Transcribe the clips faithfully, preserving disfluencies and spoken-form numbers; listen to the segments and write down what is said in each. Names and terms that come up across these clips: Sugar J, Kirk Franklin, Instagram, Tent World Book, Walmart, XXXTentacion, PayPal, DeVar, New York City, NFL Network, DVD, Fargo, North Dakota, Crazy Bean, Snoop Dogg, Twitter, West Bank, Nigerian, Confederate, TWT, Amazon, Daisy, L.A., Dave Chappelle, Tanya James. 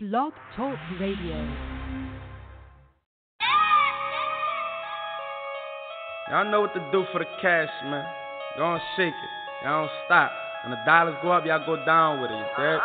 Blog Talk Radio. Y'all know what to do for the cash, man. Y'all don't shake it. Y'all don't stop. When the dollars go up, y'all go down with it, you heard?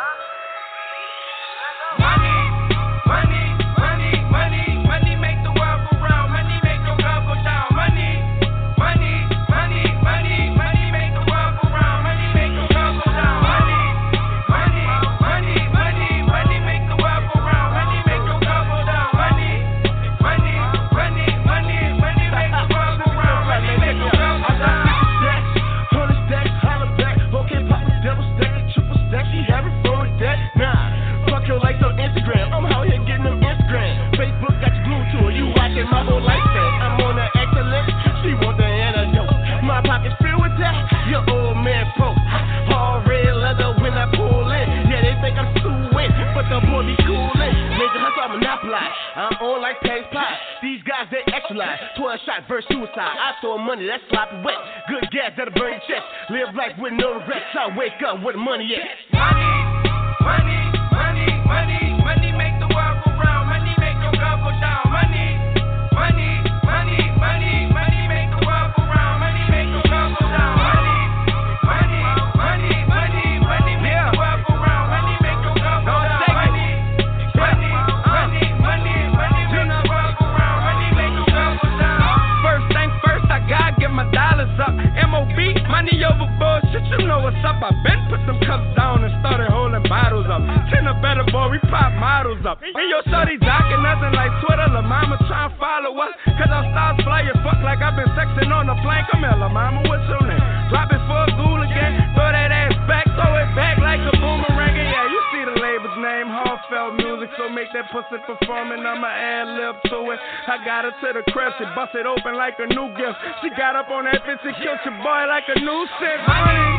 I'm on like PayPal. These guys, they extra-live. twelve shot versus suicide. I throw money, that's sloppy wet. Good gas, that'll burn your chest. Live life with no regrets. I wake up with the money at. Money, money, money, money. Money make the world go round. Money make your girl go down. Money, money, money, money. Money make the world go round. Money make your girl go down. Money, money, money, money. Money make the world go round. Money make your girl go down. Money, money, money, money. My dollars up, M O B, money over bullshit, you know what's up. I been put some cups down and started holding bottles up. Ten or better, boy, we pop models up. And your shorty docking nothing like Twitter. La mama try and follow us, cause our stars fly as fuck like I've been sexing on the plank. I'm here, la mama, what's your name? Drop it for a ghoul again, throw that ass back, throw it back like a boomerang. And yeah, you see the label's name, heartfelt music, so make that pussy performing. I'ma ad-lib to it. I got her to the crib, she bust it open like a new gift. She got up on that bitch and killed your boy like a new sick. Money,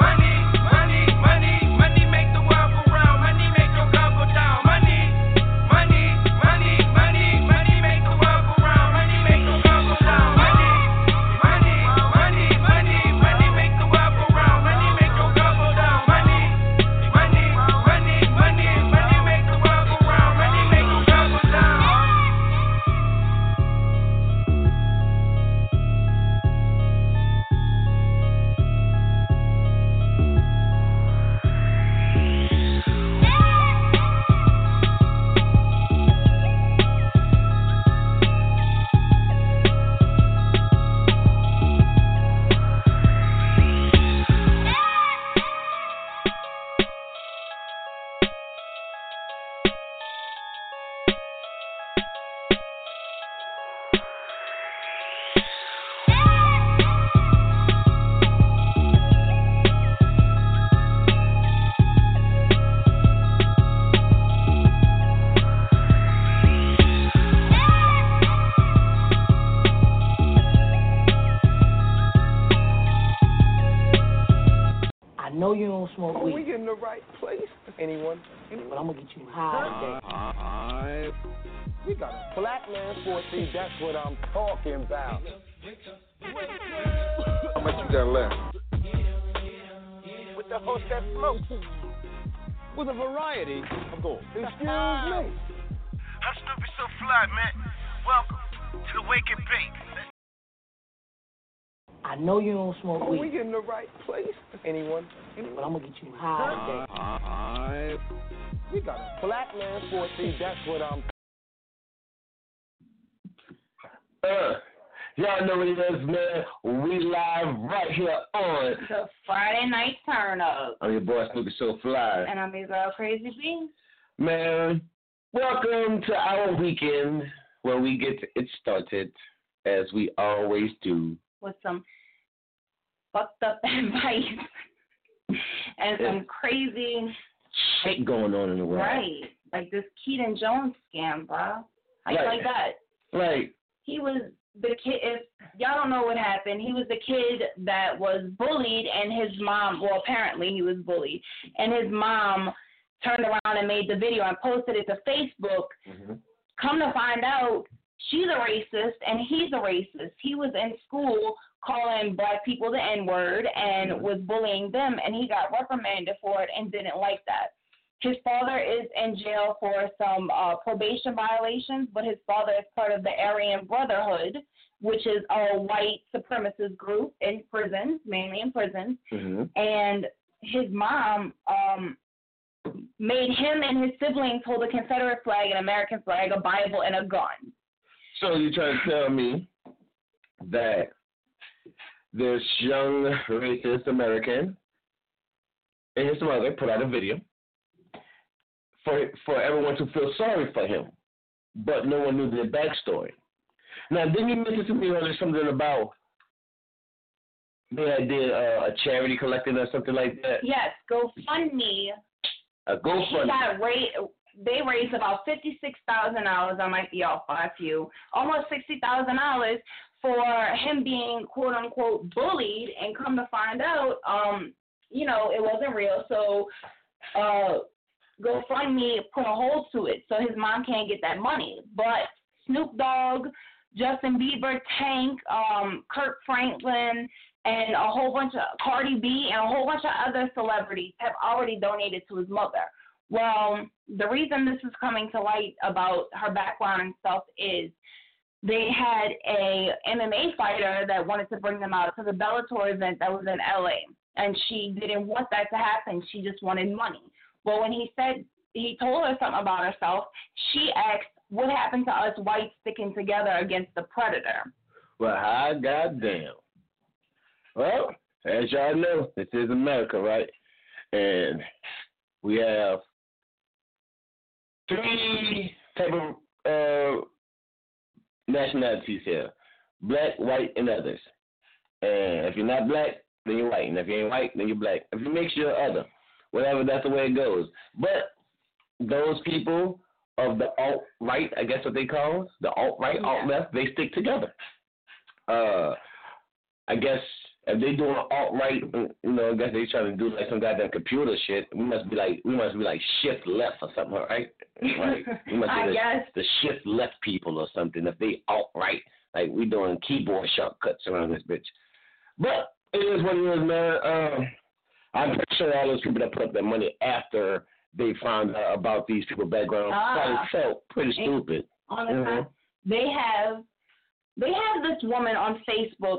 money, money, money, money make the world go round. Money make your girl go down. Money, money, money, money, money make the world go round. Money make your girl go down. Money, money, money, money, money make the world go round. Money make your girl go down. Money, money, money, money, money make the world go round. Money make your girl go down. You don't smoke weed. Are we in the right place? Anyone? Anyone? But I'm gonna get you high. Uh, we got a black man for see. That's what I'm talking about. How much you got left? With the host that smokes. With a variety of goals. Excuse me. I'm Snoopy SoFly, man. Welcome to the Wake and Bake. I know you don't smoke weed. Are we in the right place? Anyone? Anyone? But I'm going to get you high today. Uh, we got a black man for see. That's what I'm... Uh, y'all know what it is, man. We live right here on... The Friday Night Turn Up. I'm your boy, Snoopy SoFly. And I'm your girl, Crazy Bean. Man, welcome to our weekend where we get it started, as we always do. With some fucked up advice and yeah. some crazy shit going on in the world. Right. Like this Keaton Jones scam, bro. How right. you like that? Right. He was the kid, if y'all don't know what happened, he was the kid that was bullied and his mom, well, apparently he was bullied, and his mom turned around and made the video and posted it to Facebook. Mm-hmm. Come to find out, she's a racist, and he's a racist. He was in school calling black people the N-word and was bullying them, and he got reprimanded for it and didn't like that. His father is in jail for some uh, probation violations, but his father is part of the Aryan Brotherhood, which is a white supremacist group in prisons, mainly in prisons. Mm-hmm. And his mom um, made him and his siblings hold a Confederate flag, an American flag, a Bible, and a gun. So you're trying to tell me that this young racist American and his mother put out a video for for everyone to feel sorry for him, but no one knew their backstory. Now, didn't you mention to me earlier something about the idea uh, a charity collecting or something like that? Yes, GoFundMe. A GoFundMe. He got ra- they raised about fifty-six thousand dollars, I might be off by a few, almost sixty thousand dollars for him being, quote, unquote, bullied, and come to find out, um, you know, it wasn't real. So uh, GoFundMe put a hold to it, so his mom can't get that money. But Snoop Dogg, Justin Bieber, Tank, um, Kirk Franklin, and a whole bunch of Cardi B and a whole bunch of other celebrities have already donated to his mother. Well, the reason this is coming to light about her background and stuff is they had a M M A fighter that wanted to bring them out to the Bellator event that was in L A, and she didn't want that to happen. She just wanted money. Well, when he said he told her something about herself, she asked, "What happened to us whites sticking together against the predator?" Well, I goddamn. Well, as y'all know, this is America, right? And we have three type of uh, nationalities here: black, white, and others. And if you're not black, then you're white. And if you ain't white, then you're black. If you mix, you're other. Whatever, that's the way it goes. But those people of the alt-right, I guess what they call the alt-right, yeah. alt-left, they stick together. Uh, I guess if they doing alt-right, you know, I guess they trying to do like some goddamn computer shit. We must be like, we must be like shift left or something, right? Like, we must I be guess. The, the shift left people or something. If they alt-right, like we doing keyboard shortcuts around this bitch. But it is what it is, man. Um, I'm pretty sure all those people that put up their money after they found out about these people's background ah, probably felt pretty stupid. On the mm-hmm. time, they have they have this woman on Facebook.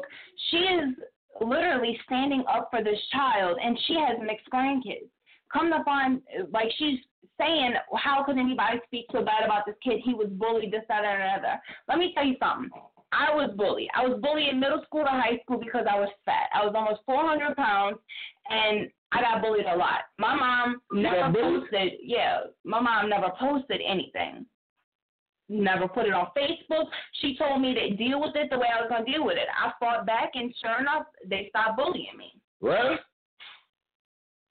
She is literally standing up for this child, and she has mixed grandkids. Come to find, like she's saying, how could anybody speak so bad about this kid? He was bullied, this, that, and another. Let me tell you something. I was bullied. I was bullied in middle school to high school because I was fat. I was almost four hundred pounds, and I got bullied a lot. My mom never posted, yeah, my mom never posted anything. Never put it on Facebook. She told me to deal with it the way I was going to deal with it. I fought back, and sure enough, they stopped bullying me. Well,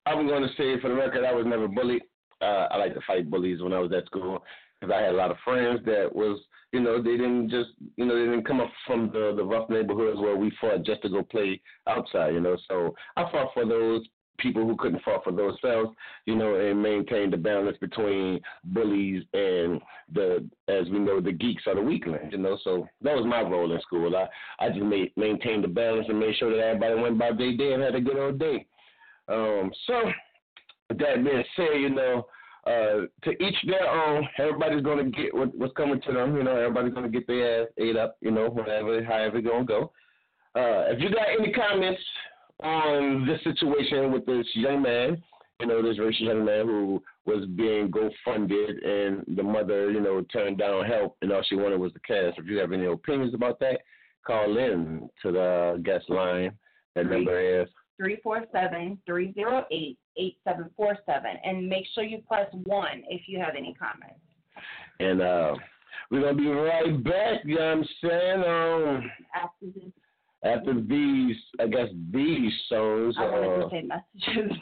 I'm going to say for the record, I was never bullied. Uh, I like to fight bullies when I was at school because I had a lot of friends that was, you know, they didn't just, you know, they didn't come up from the, the rough neighborhoods where we fought just to go play outside, you know. So I fought for those people who couldn't fight for themselves, you know, and maintain the balance between bullies and the, as we know, the geeks are the weaklings, you know. So that was my role in school. I, I just made, maintained the balance and made sure that everybody went by their day and had a good old day. Um, so with that being said, you know, uh, to each their own. Everybody's gonna get what, what's coming to them, you know. Everybody's gonna get their ass ate up, you know, whatever, however it's gonna go. Uh, if you got any comments on this situation with this young man, you know, this racist young man who was being GoFunded and the mother, you know, turned down help and all she wanted was the cash. If you have any opinions about that, call in to the guest line. That three, number is three four seven, three zero eight, eight seven four seven. And make sure you press one if you have any comments. And uh, we're going to be right back, you know what I'm saying? Um, After this. After these, I guess these songs. I wanted uh, to say messages,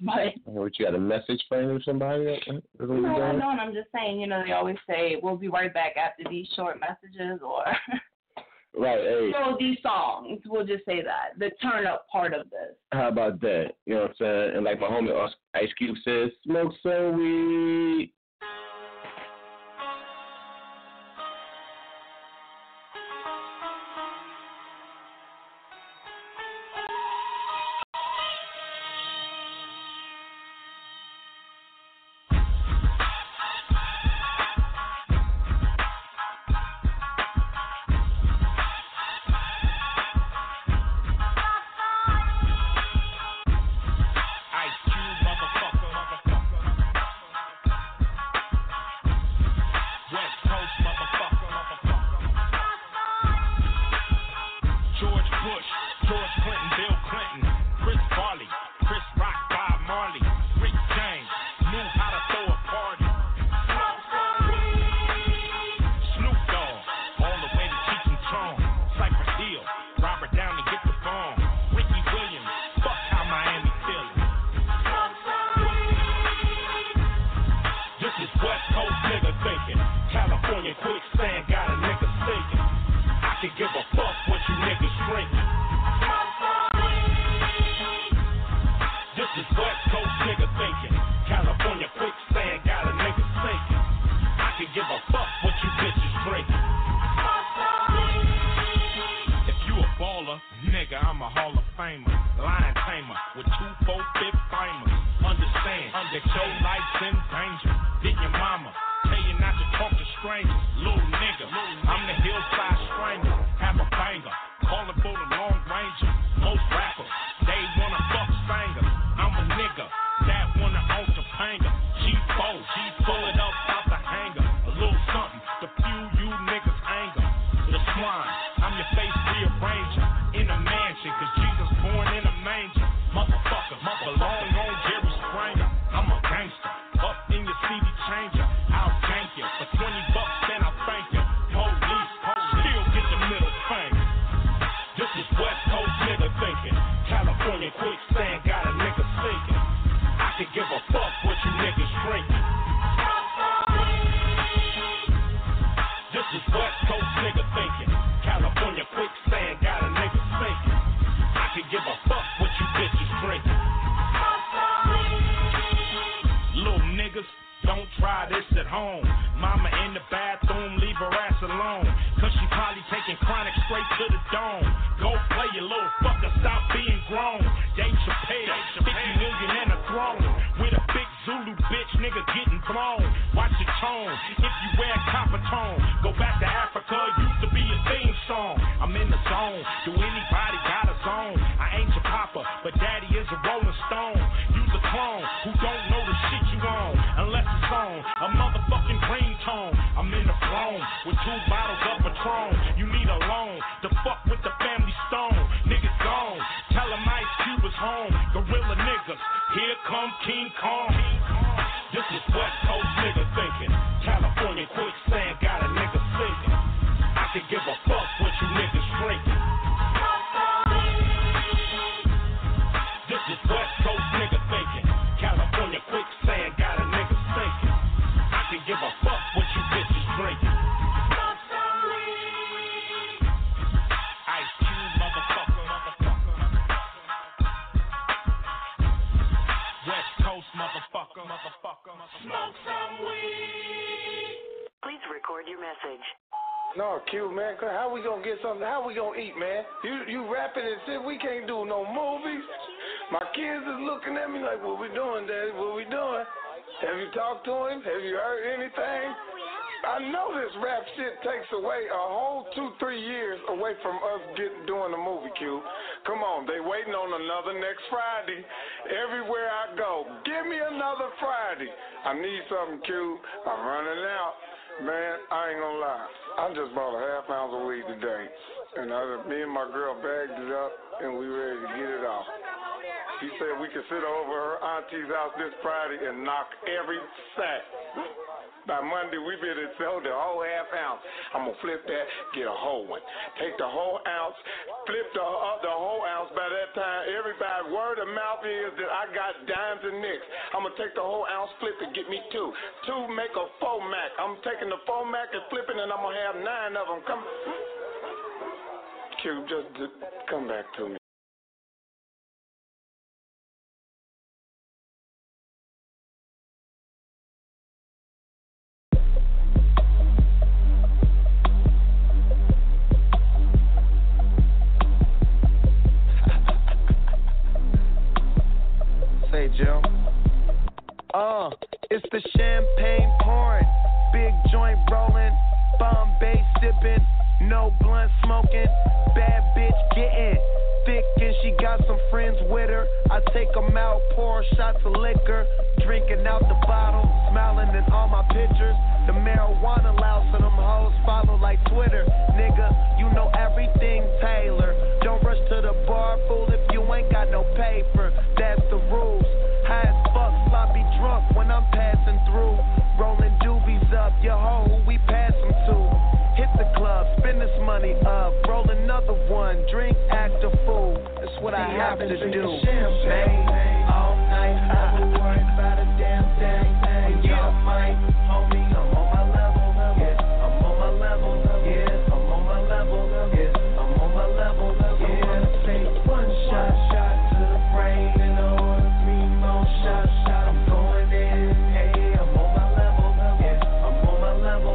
but what, you got a message from somebody? That, no, I know, and I'm just saying, you know, they always say we'll be right back after these short messages, or right, hey. So these songs, we'll just say that the turn up part of this. How about that? You know what I'm saying? And like my homie Ice Cube says, smoke some weed. didn't give a fuck what you bitches drink. If you a baller, nigga, I'm a Hall of Famer. Lion tamer with two, four, fifth famers. Understand that your life's in danger. Did your mama tell you not to talk to strangers? Little nigga, I'm the hillside stranger. Have a banger, calling for the long ranger. Most rappers, they wanna fuck singer. I'm a nigga that wanna own the panger. G four, G pull it up out the hanger. A little something to fuel you niggas' anger. The swine, I'm your face rearranger. In a mansion, cause Jesus born in a manger. Motherfucker, mother long on Jerry Springer. I'm a gangster, up in your C D changer. I'll thank you for twenty bucks, then I'll thank you. Police, still get the middle finger. This is West Coast nigga thinking. California quicksand got a nigga sinking. I could give a fuck what you niggas drinking. This is West Coast nigga thinking. California quicksand got a nigga sinking. I could give a fuck what you bitches drinking. Little niggas, don't try this at home. Mama in the bathroom, leave her ass alone. Cause she probably taking chronic straight to the dome. Go play, you little fucker, stop being grown. Dave Chappelle, fifty million and a throne. With a big Zulu bitch, nigga getting blown. Watch your tone, if you wear copper tone. Go back to Africa, used to be a theme song. I'm in the zone, do anybody got a zone? I ain't your papa, but daddy is a rolling stone. You's a clone, who don't know the shit you on. Unless it's on, a motherfucking ringtone. I'm in the throne, with two bottles of Patron. You need a loan, to fuck with the family stone. Niggas gone, tell them Ice Cube is home. Gorilla niggas, here come King Kong. This is West Coast nigga thinking. California quicksand got a nigga sinking. I could give a fuck what you niggas drinking. This is West Coast nigga thinking. California quicksand got a nigga sinking. I could give a fuck what you bitches drinking. Ice Cube, motherfucker, motherfucker. West Coast, motherfucker, motherfucker, motherfucker. Smoke some weed. Please record your message. No, Q, man, how we gonna get something? How we gonna eat, man? You you rapping and shit, we can't do no movies. My kids is looking at me like, what we doing, Daddy? What we doing? Have you talked to him? Have you heard anything? I know this rap shit takes away a whole two, three years away from us getting doing a movie, Q. Come on, they waiting on another next Friday. Everywhere I go, give me another Friday. I need something, Q. I'm running out. Man, I ain't gonna lie. I just bought a half ounce of weed today, and I, me and my girl bagged it up, and we ready to get it off. She said we could sit over her auntie's house this Friday and knock every sack. By Monday, we better sell the whole half ounce. I'm gonna flip that, get a whole one. Take the whole ounce, flip the, uh, the whole ounce. By that time, everybody, word of mouth is that I got dimes and nicks. I'm gonna take the whole ounce, flip it, get me two. Two, make a four Mac. I'm taking the four Mac and flipping, and I'm gonna have nine of them. Come, Cube, just, just come back to me. Jim. Uh, it's the champagne pouring, big joint rolling, Bombay sipping, no blunt smoking, bad bitch getting thick and she got some friends with her. I take them out, pour shots of liquor, drinking out the bottle, smiling in all my pictures. The marijuana loud, so them hoes follow like Twitter. Nigga, you know everything, Taylor. Don't rush to the bar, fool, if you ain't got no paper. That's the rules. High as fuck, sloppy drunk when I'm passing through. Rolling doobies up, your hoe, who we passing to? Hit the club, spend this money up, roll another one, drink, act a fool. That's what I have to do. Champagne all night, never worry about a damn thing. When y'all might, homie, I'm on my level. Yes, I'm on my level. Yes, I'm on my level. Yes, I'm on my level. Yes, I'm gonna take one shot, shot to the brain, and on three more shots, shot. I'm going in. Hey, I'm on my level. Yes, I'm on my level.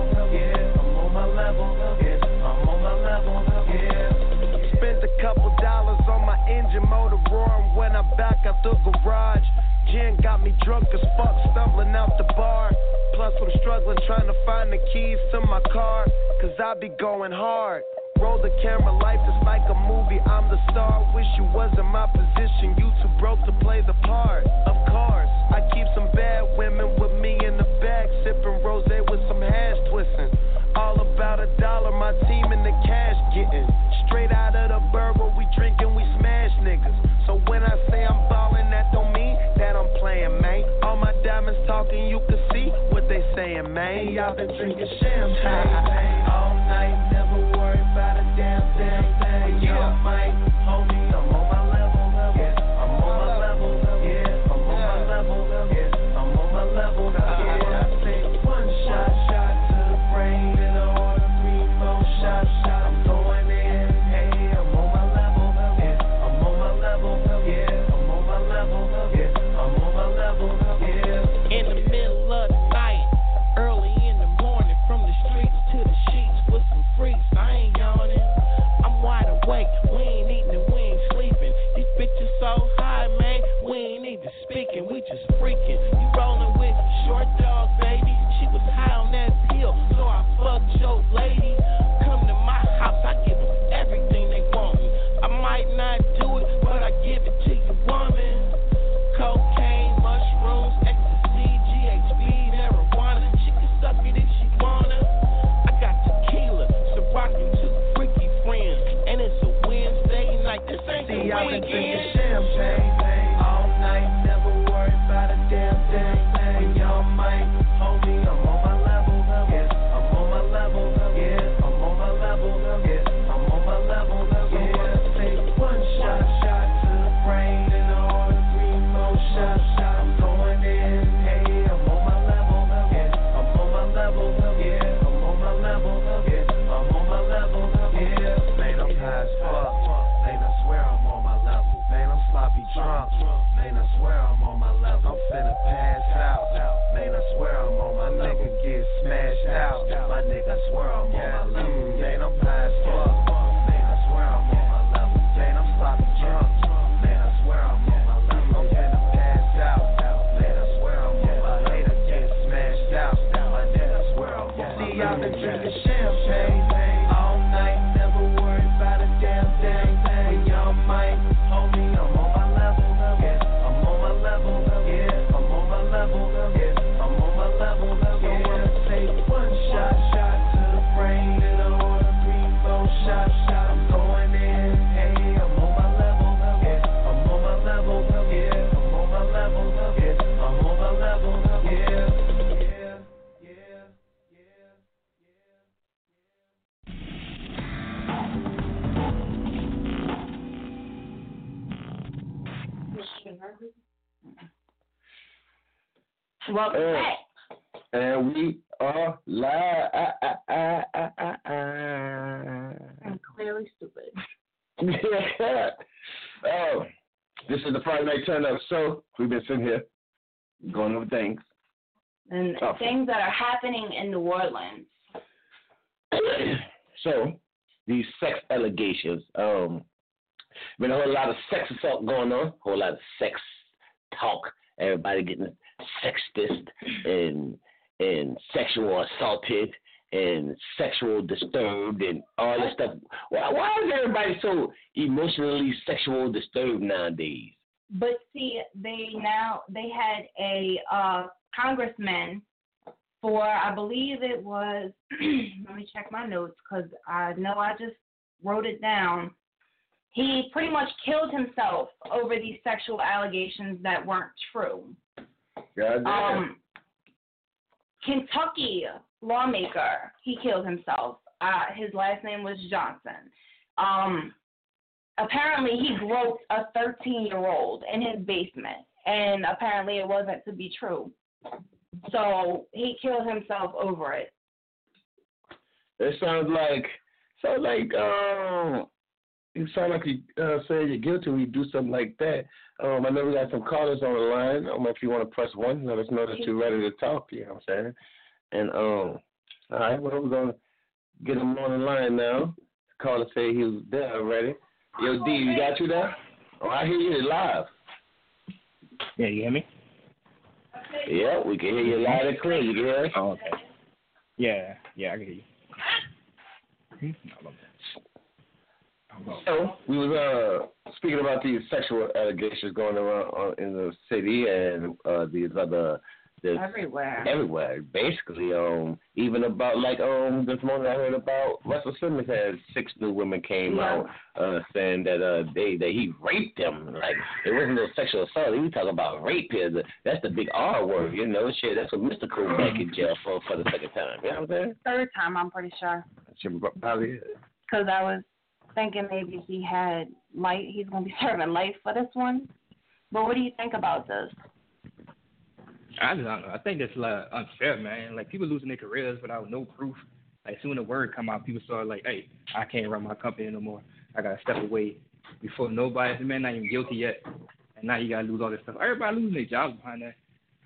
level, yeah. I'm on my level, yeah. Spent a couple dollars on my engine motor roaring when I'm back out the garage. Gin got me drunk as fuck, stumbling out the bar. Plus I'm struggling trying to find the keys to my car, cause I be going hard. Roll the camera, life is like a movie, I'm the star. Wish you was in my position, you too broke to play the part. Of course, I keep some bad women with me in the back, sipping rosé with some hash twisting. All about a dollar, my team in the cash getting. Straight out of the borough, we drinking, we smash niggas. So when I say I'm ballin', that don't mean that I'm playing, man. All my diamonds talking, you can see what they saying, man. Hey, y'all been drinking champagne all night, never worry about a damn thing. Hey, y'all might, homie, I'm on my level, yeah. I'm on my level, yeah. I'm on my level, yeah. I'm on my level, yeah. I take one shot, shot to the brain, then I order three, four shots, shot. I'm going in, hey, I'm on my level, yeah. I'm on my level, yeah. I'm on my level, yeah. I'm on my level, yeah. In the middle of the night, early in the morning, from the streets to the sheets with some freaks. I ain't yawning, I'm wide awake. We ain't eating and we ain't sleeping. These bitches so high, man, we ain't even speaking, we just freaking. You rolling with short dog, baby. She was high on that pill, so I fucked your lady. Come to my house, I give them everything they want. I might not do it, but I give it to you, woman. Cocaine, mushrooms, ecstasy, G H B, marijuana. She can suck it if she wanna. I got tequila, so rockin' two freaky friends. And it's a Wednesday night, this ain't the weekend. Drinking champagne all night, never worry about a damn thing. When y'all might, homie, I'm on my level, yeah. I'm on my level, yeah. I'm on my level, yeah. I'm on my level, yeah. I take one shot, shot to the brain, then I order three more shots, shot. I'm going in, hey, I'm on my level, yeah. I'm on my level, yeah. I'm on my level, yeah. I'm on my level, yeah. Man, I'm high as fuck. Man, I swear I'm on my level. Man, I'm sloppy drunk. Man, I swear I'm on my level. I'm finna pass out. Man, I swear I'm on my level. Nigga get smashed out. My nigga, I swear I'm on my level. Man, I'm high as fuck. Man, I swear I'm on my level. Man, I'm sloppy drunk. Man, I swear I'm on my level. I'm finna pass out. Man, I swear I'm on my level. Nigga get smashed out. My nigga, I swear I'm on my level. See, I've been drinking champagne all night, never worried about a damn thing. When y'all might, homie, I'm on my level, yeah. I'm on my level, yeah. I'm on my level, yeah. I'm on my level, yeah. I take one shot, shot to the brain, then I order three, four shots, shot. I'm going in, hey, I'm on my level, yeah. I'm on my level, yeah. I'm on my level, yeah. I'm on my level, yeah. Yeah, yeah, yeah, yeah. Welcome back. And we are live. I'm clearly stupid. Yeah. Oh, this is the Friday night turn up. So we've been sitting here going over things and oh. things that are happening in New Orleans. So these sex allegations. Um. Been a whole lot of sex assault going on, a whole lot of sex talk, everybody getting sexist and and sexual assaulted and sexual disturbed and all that stuff. Why, why is everybody so emotionally sexual disturbed nowadays? But see, they now they had a uh, congressman for, I believe it was, let me check my notes because I know I just wrote it down. He pretty much killed himself over these sexual allegations that weren't true. God damn. Um, Kentucky lawmaker, he killed himself. Uh, his last name was Johnson. Um, apparently, he groped a thirteen-year-old in his basement, and apparently it wasn't to be true. So he killed himself over it. It sounds like, sounds like, um... You sound like you uh, say you're guilty when you do something like that. Um, I know we got some callers on the line. Um, if you want to press one, let us know that you're ready to talk. You know what I'm saying? And, um, all right, well, we're going to get him on the line now. The caller said he was there already. Yo, D, you got you there? Oh, I hear you live. Yeah, you hear me? Yeah, we can hear you loud and clear. You hear us? Oh, okay. Yeah, yeah, I can hear you. So we was uh, speaking about these sexual allegations going around in the city and uh, these other this, everywhere, everywhere, basically. Um, even about like um, this morning I heard about Russell Simmons had six new women came yeah. out uh, saying that uh they that he raped them. Like it wasn't no sexual assault. We talking about rape here. That's the big R word, you know. Shit, that's what Mister Cool back in jail for for the second time. You know what I'm saying? Third time, I'm pretty sure. Probably is. Because I was thinking maybe he had life. He's gonna be serving life for this one. But what do you think about this? I just, I think that's like unfair, man. Like people losing their careers without no proof. Like soon the word come out, people start like, "Hey, I can't run my company no more. I gotta step away." Before nobody, the man not even guilty yet, and now you gotta lose all this stuff. Everybody losing their jobs behind that.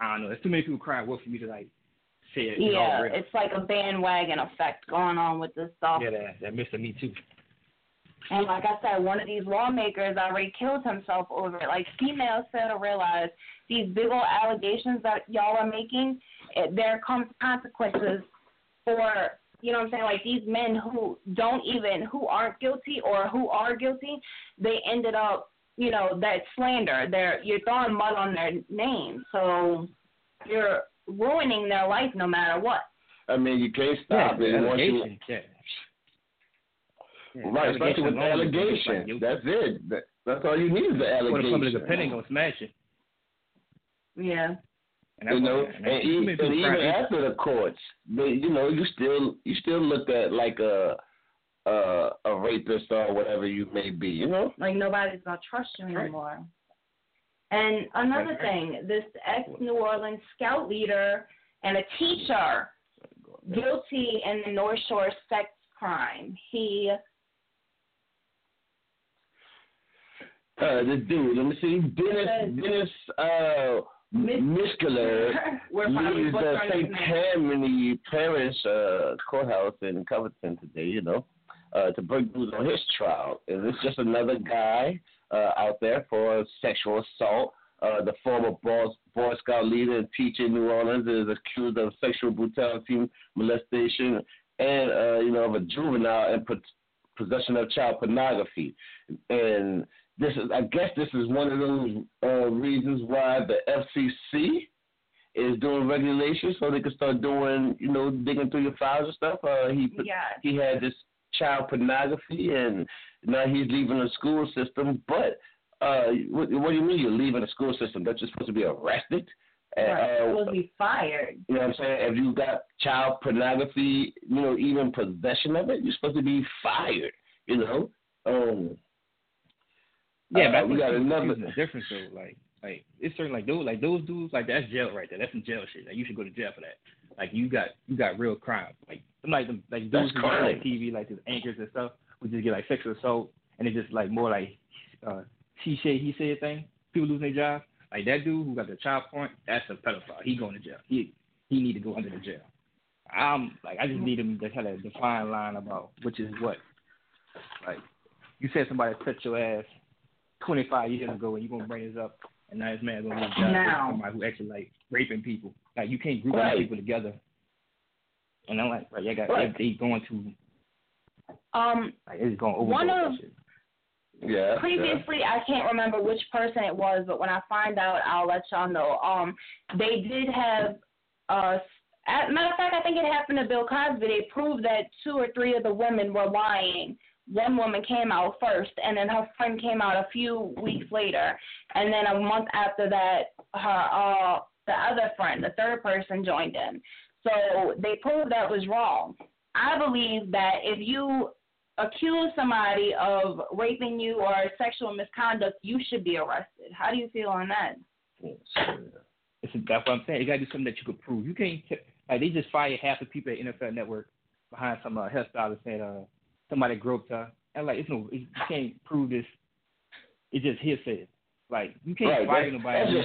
I don't know. There's too many people crying wolf for me to like say it. Yeah, it's, it's like a bandwagon effect going on with this stuff. Yeah, that that Mister Me Too. And like I said, one of these lawmakers already killed himself over it. Like females fail to realize these big old allegations that y'all are making, it, there comes consequences for, you know what I'm saying, like these men who don't even, who aren't guilty or who are guilty, they ended up, you know, that slander. They're, you're throwing mud on their name. So you're ruining their life no matter what. I mean, you can't stop yeah, it. Allegations. You, yeah. Yeah, right, especially with allegations. That's it. That, that's all you need is the allegation. What the public opinion gonna smash it. Yeah. And you know, and, and even, and even after the courts, they, you know, you still you still looked at like a a, a rapist or whatever you may be. You know, like nobody's gonna trust you anymore. And another thing, this ex New Orleans scout leader and a teacher guilty in the North Shore sex crime. He. Uh, this dude, let me see, Dennis, Dennis, uh, Miscular leaves the Saint Tammany Parish uh, courthouse in Covington today, you know, uh, to break news on his trial. And it's just another guy uh, out there for sexual assault. Uh, the former Boy, Boy Scout leader and teacher in New Orleans is accused of sexual brutality, molestation, and, uh, you know, of a juvenile and possession of child pornography. And This is, I guess this is one of those uh, reasons why the F C C is doing regulations so they can start doing, you know, digging through your files and stuff. Uh, he yes. he had this child pornography, and now he's leaving the school system. But uh, what, what do you mean you're leaving the school system? That you're supposed to be arrested? Right. Uh, you're supposed to be fired. You know what I'm saying? If you got child pornography, you know, even possession of it, you're supposed to be fired, you know? Um Yeah, uh, but I we got another difference though. Like, like it's certain like those, like those dudes, like that's jail right there. That's some jail shit. Like you should go to jail for that. Like you got, you got real crime. Like some like them, like those who are on T V, like these anchors and stuff, who just get like sexual assault, and it's just like more like uh, she said, he said thing. People losing their job. Like that dude who got the child porn, that's a pedophile. He going to jail. He he need to go under the jail. I'm like, I just need them to kind of define line about which is what. Like you said, somebody touched your ass twenty-five years ago, and you're going to bring this up, and now this man's going to be somebody who actually, like, raping people. Like, you can't group right. people together. And I'm like, like I got, right. they going to, um, like, it's going over one of, shit. Yeah, previously, yeah. I can't remember which person it was, but when I find out, I'll let y'all know. Um, they did have, uh, as a matter of fact, I think it happened to Bill Cosby. They proved that two or three of the women were lying. One woman came out first, and then her friend came out a few weeks later. And then a month after that, her uh, the other friend, the third person, joined in. So they proved that was wrong. I believe that if you accuse somebody of raping you or sexual misconduct, you should be arrested. How do you feel on that? It's, that's what I'm saying. You got to do something that you could prove. You can't – like, they just fired half the people at N F L Network behind some uh, hairstylist saying – uh. somebody groped her, and like it's no, you can't prove this. It's just hearsay. Like you can't fire nobody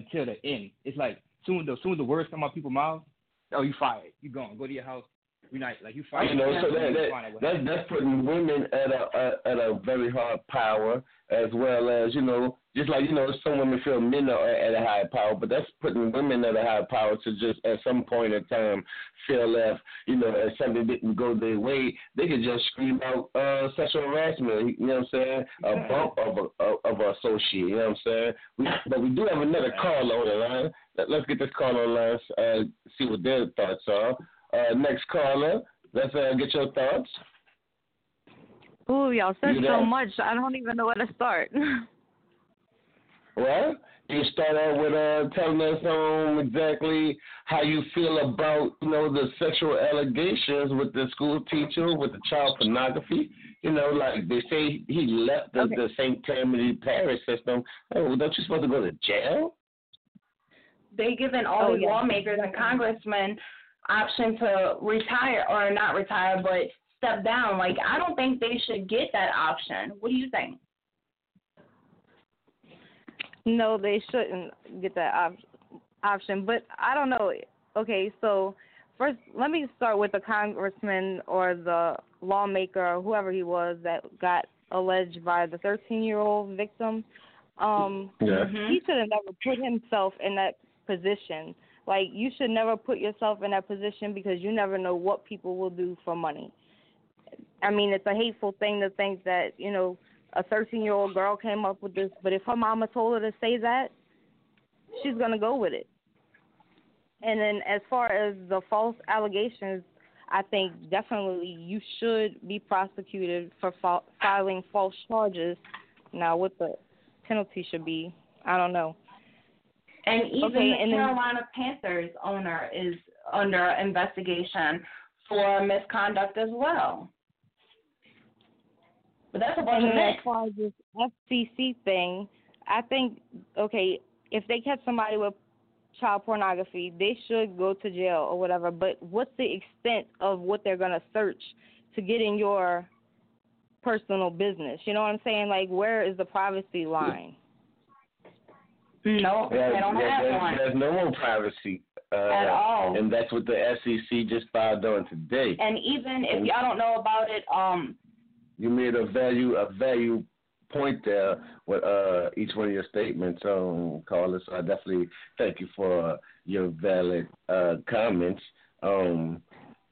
until the end. It's like soon the soon the words come out people's mouths. Oh, you fired. You gone. Go to your house. You're not, like, you fight. You know, so that, that, that, that's putting women at a, a at a very hard power, as well as, you know, just like, you know, some women feel men are at a high power, but that's putting women at a high power to just at some point in time feel left, you know, if something didn't go their way, they could just scream out uh, sexual harassment, you know what I'm saying, a yeah. bump of a, of an associate, you know what I'm saying. We, but we do have another call on the line. Let, let's get this call on the line, uh, see what their thoughts are. Uh, next caller, let's uh, get your thoughts. Ooh, y'all said you so much. I don't even know where to start. Well, you start out with uh, telling us um, exactly how you feel about, you know, the sexual allegations with the school teacher, with the child pornography. You know, like they say he left the, okay. the Saint Tammany parish system. Oh, don't you supposed to go to jail? They given all oh, the yeah. lawmakers and congressmen option to retire or not retire, but step down. Like, I don't think they should get that option. What do you think? No, they shouldn't get that op- option, but I don't know. Okay, so first, let me start with the congressman or the lawmaker, or whoever he was that got alleged by the thirteen-year-old victim. Um, yeah. He should have never put himself in that position. Like, you should never put yourself in that position because you never know what people will do for money. I mean, it's a hateful thing to think that, you know, a thirteen-year-old girl came up with this, but if her mama told her to say that, she's going to go with it. And then as far as the false allegations, I think definitely you should be prosecuted for fo- filing false charges. Now, what the penalty should be, I don't know. And even okay, the and Carolina then, Panthers owner is under investigation for misconduct as well. But that's a bunch of mess. As far as this F C C thing, I think, okay, if they catch somebody with child pornography, they should go to jail or whatever. But what's the extent of what they're going to search to get in your personal business? You know what I'm saying? Like, where is the privacy line? No, yeah, they don't yeah, have there's, one. There's no more privacy uh, at all, and that's what the F C C just filed on today. And even if y'all don't know about it, um, you made a value a value point there with uh, each one of your statements, um, Carlos. I definitely thank you for uh, your valid uh, comments. Um,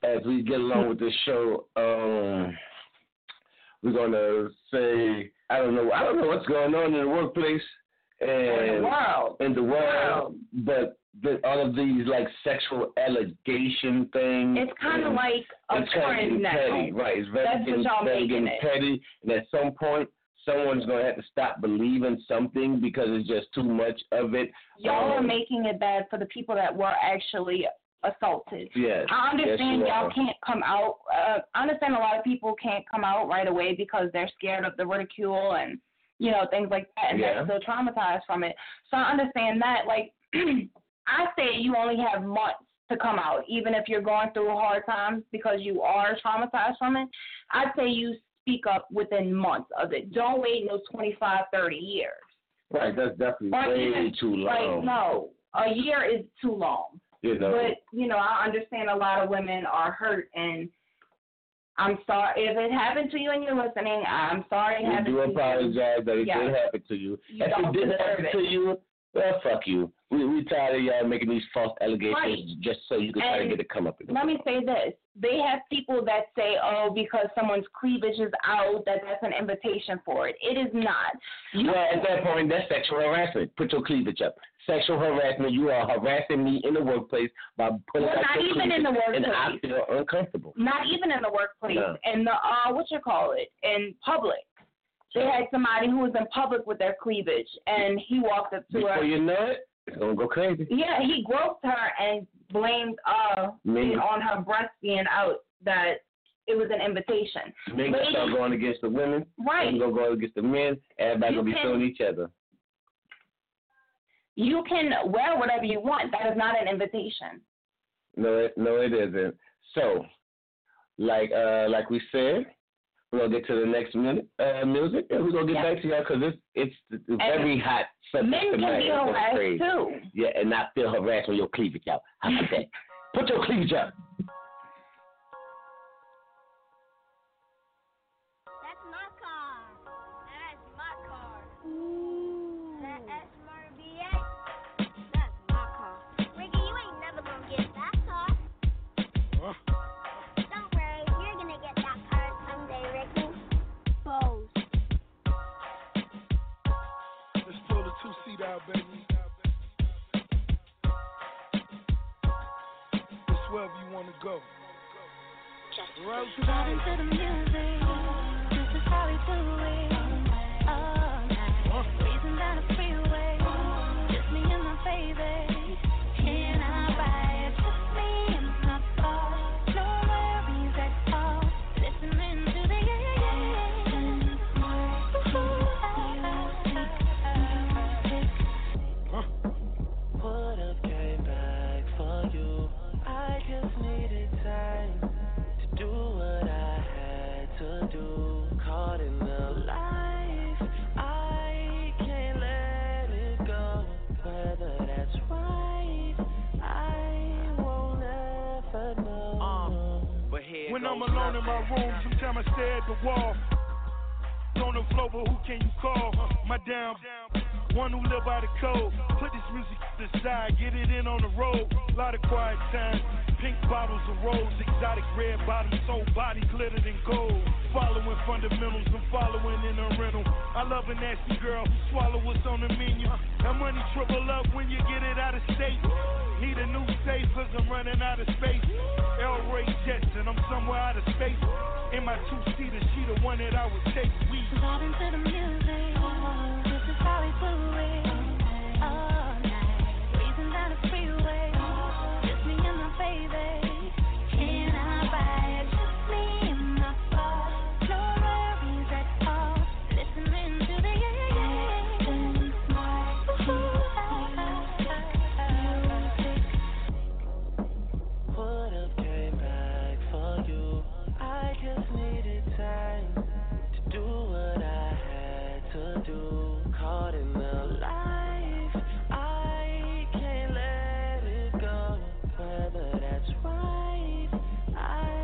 as we get along with this show, um, we're gonna say I don't know I don't know what's going on in the workplace. And wow. in the world, wow. but the, all of these like sexual allegation things. It's kind of like a porn now. Right, it's very getting, very getting it. petty. And at some point, someone's going to have to stop believing something because it's just too much of it. Y'all um, are making it bad for the people that were actually assaulted. Yes, I understand yes, y'all can't come out. Uh, I understand a lot of people can't come out right away because they're scared of the ridicule and, you know, things like that, and yeah. they're still traumatized from it. So I understand that. Like, I say you only have months to come out, even if you're going through hard times because you are traumatized from it. I'd say you speak up within months of it. Don't wait those twenty-five, thirty years. Right, that's definitely or way too long. Like, no, a year is too long. You know. But, you know, I understand a lot of women are hurt, and I'm sorry if it happened to you and you're listening. I'm sorry it happened to you. We do apologize that it yeah. did happen to you. you if it did happen it. to you, well, fuck you. We we tired of y'all making these false allegations right. just so you can and try to get it come up. Let me say this. They have people that say, oh, because someone's cleavage is out, that that's an invitation for it. It is not. You well, at that point, that's sexual harassment. Put your cleavage up. Sexual harassment, you are harassing me in the workplace by putting well, out your cleavage. Not even in the workplace. And I feel uncomfortable. Not even in the workplace. No. In the, uh, what you call it, in public. They had somebody who was in public with their cleavage, and he walked up to Before her. Before you know it, it's going to go crazy. Yeah, he groped her and blamed uh being on her breast being out that it was an invitation. Men going to start going against the women. Right. Women going to go against the men. Everybody going to be suing each other. You can wear whatever you want. That is not an invitation. No, it, no, it isn't. So, like, uh, like we said, we're going to get to the next minute, uh, music, and we're going to get yeah. back to y'all because it's, it's very hot subject tonight. Men can be harassed, too. Yeah, and not feel harassed when your cleavage out. How about that? Put your cleavage up. want to go. Right to the music. This is how we do it. All night. Huh? Raising down the freeway. Just me and my baby. When I'm alone in my room, sometimes I stare at the wall. On the floor, but who can you call? My damn, one who live by the code. Put this music to the side, get it in on the road. Lot of quiet times, pink bottles of rose, exotic red bottoms, whole body glittered in gold. Following fundamentals, I'm following in a rental. I love a nasty girl, swallow what's on the menu. That money triple up when you get it out of state. Need a new safe, cause I'm running out of space. L A Jetson, I'm somewhere out of space. In my two-seater, she the one that I would take. We vibing to the music. This is how we do it. All night. Raising down the freeway. Just me and my baby. Can I buy it? Just me and my phone. No worries at all. Listening to the game. Would've came back for you. I just needed time to do what I had to do. Caught in the life, I can't let it go. Whether that's right, I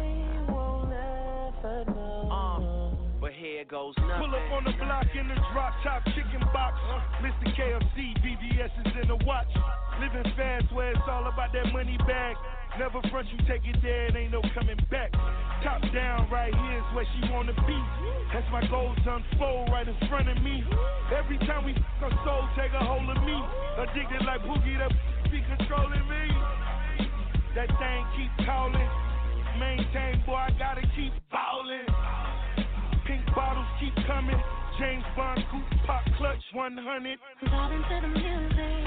won't ever know. Uh, but here goes nothing. Pull up on the block in the drop top chicken box. Uh, Mister K F C, B B S is in the watch. Living fast where it's all about that money bag. Never front, you take it there, it ain't no coming back. Top down right here is where she wanna be. That's my goals unfold right in front of me. Every time we f*** her soul, take a hold of me. Addicted like Boogie, that be controlling me. That thing keep calling. Maintain, boy, I gotta keep ballin'. Pink bottles keep coming. James Bond, coupe, pop, clutch, one hundred. Vibing to the music.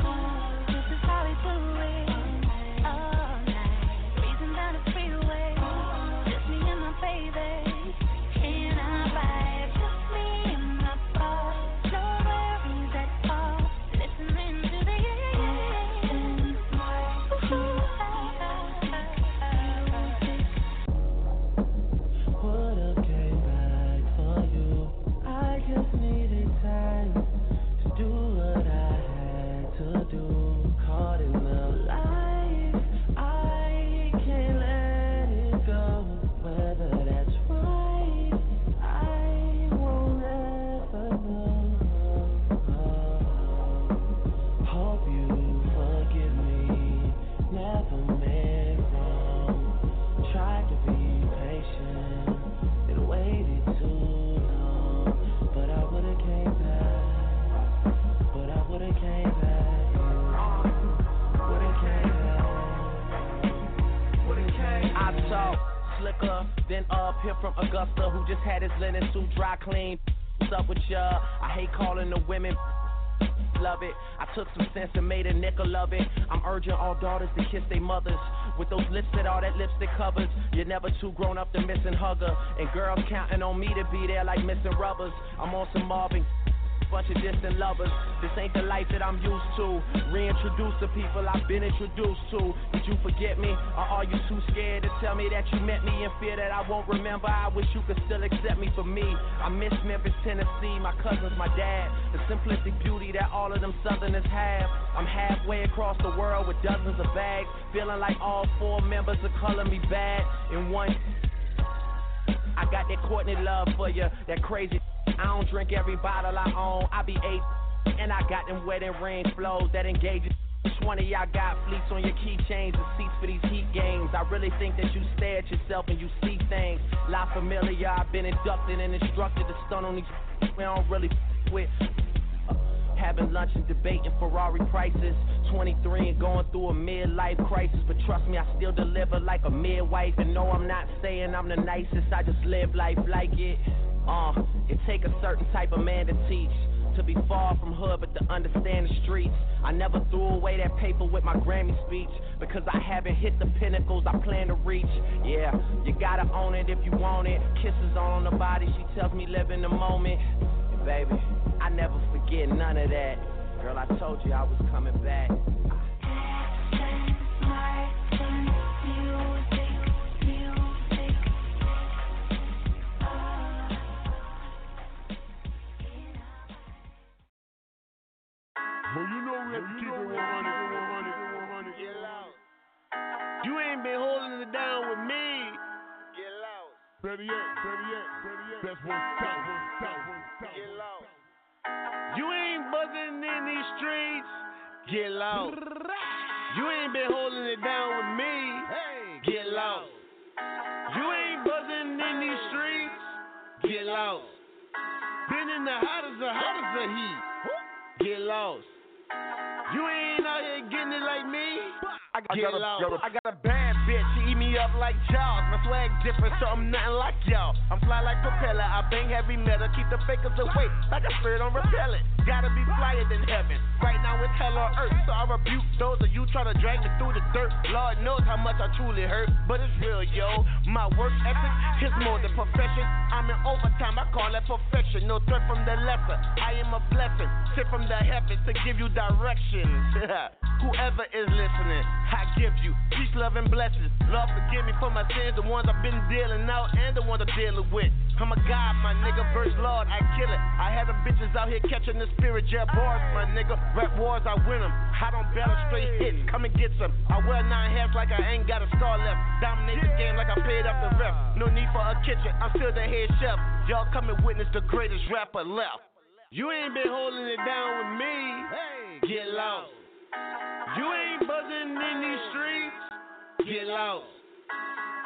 This is how we do it. Then up here from Augusta, who just had his linen suit dry clean. What's up with y'all? I hate calling the women. Love it. I took some sense and made a nickel of it. I'm urging all daughters to kiss their mothers with those lips that all that lipstick covers. You're never too grown up to miss and hug her. And girls counting on me to be there like missing rubbers. I'm on some Marvin. Bunch of distant lovers. This ain't the life that I'm used to. Reintroduce the people I've been introduced to. Did you forget me? Or are you too scared to tell me that you met me and fear that I won't remember? I wish you could still accept me for me. I miss Memphis, Tennessee, my cousins, my dad. The simplistic beauty that all of them Southerners have. I'm halfway across the world with dozens of bags. Feeling like all four members are calling me bad in one. I got that Courtney love for you, that crazy. I don't drink every bottle I own. I be eight, and I got them wedding ring flows that engage. Which one of y'all got fleets on your keychains and seats for these heat games? I really think that you stare at yourself and you see things. La familiar, I've been inducted and instructed to stun on these. We don't really with. Having lunch and debating Ferrari prices. twenty-three and going through a midlife crisis. But trust me, I still deliver like a midwife. And no, I'm not saying I'm the nicest, I just live life like it. Uh, it take a certain type of man to teach, to be far from hood but to understand the streets. I never threw away that paper with my Grammy speech, because I haven't hit the pinnacles I plan to reach. Yeah, you gotta own it if you want it. Kisses on the body, she tells me live in the moment. And baby, I never forget none of that. Girl, I told you I was coming back. Well, you know we have to keep it one hundred, one hundred, one hundred. Get loud. You ain't been holding it down with me. Get loud. Better yet, better yet, better yet. That's one thousand, thousand, thousand. Get loud. You ain't buzzing in these streets. Get loud. You ain't been holding it down with me. Hey, get loud. You ain't buzzing in these streets. Get loud. Been in the hottest of hottest of heat. Get loud. You ain't out here getting it like me. I got, a, got a, I got a bad bitch, she eat me up like jaws. My swag different, so I'm nothing like y'all. I'm fly like propeller, I bang heavy metal. Keep the fakers away, like a spirit on repellent. Gotta be flyer than heaven. Right now it's hell on earth, so I rebuke those of you trying to drag me through the dirt. Lord knows how much I truly hurt, but it's real, yo. My work ethic is more than perfection. I'm in overtime, I call that perfection. No threat from the lesser, I am a blessing. Sit from the heavens to give you direction. Whoever is listening, I give you peace, love, and blessings. Lord, forgive me for my sins, the ones I've been dealing out and the ones I'm dealing with. I'm a god, my nigga, verse Lord, I kill it. I had them bitches out here catching the spirit, yeah, bars, my nigga. Rap wars, I win them. I don't battle straight hits, come and get some. I wear nine hats like I ain't got a scar left. Dominate the game like I paid up the ref. No need for a kitchen, I'm still the head chef. Y'all come and witness the greatest rapper left. You ain't been holding it down with me. Hey. Get lost. You ain't buzzing in these streets. Get lost.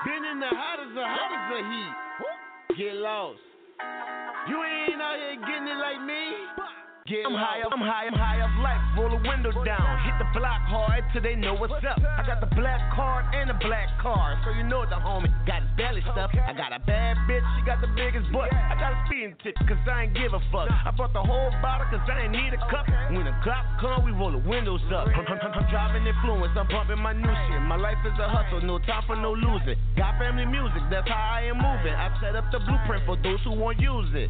Been in the hottest of hottest of heat. Get lost. You ain't out here getting it like me. Get I'm high up, I'm high, I'm high up life. Roll the window down, hit the block hard till they know what's up. I got the black card and the black car, so you know the homie got his belly stuff. I got a bad bitch, she got the biggest butt. I got a speeding ticket, cause I ain't give a fuck. I bought the whole bottle, cause I ain't need a cup. When the clock come, we roll the windows up. I'm, I'm, I'm driving influence, I'm bumping my new shit. My life is a hustle, no time for no losing. Got family music, that's how I am moving. I set up the blueprint for those who won't use it.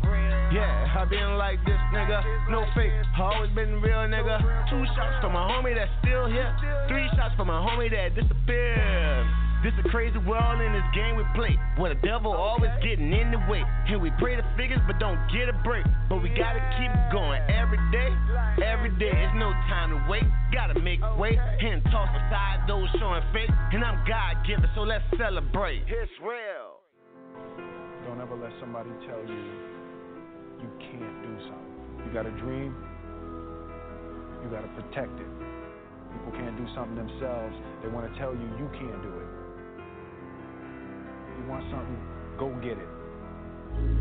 Yeah, I've been like this, nigga, no fake, always been real, nigga. Two shots for my homie that's still here. Three shots for my homie that disappeared. This a crazy world in this game we play, where the devil always getting in the way. And we pray the figures but don't get a break. But we gotta keep going every day. Every day, it's no time to wait. Gotta make way and toss aside those showing fake. And I'm God given, so let's celebrate. It's real. Don't ever let somebody tell you you can't do something. You got a dream, you got to protect it. People can't do something themselves. They want to tell you you can't do it. You want something, go get it.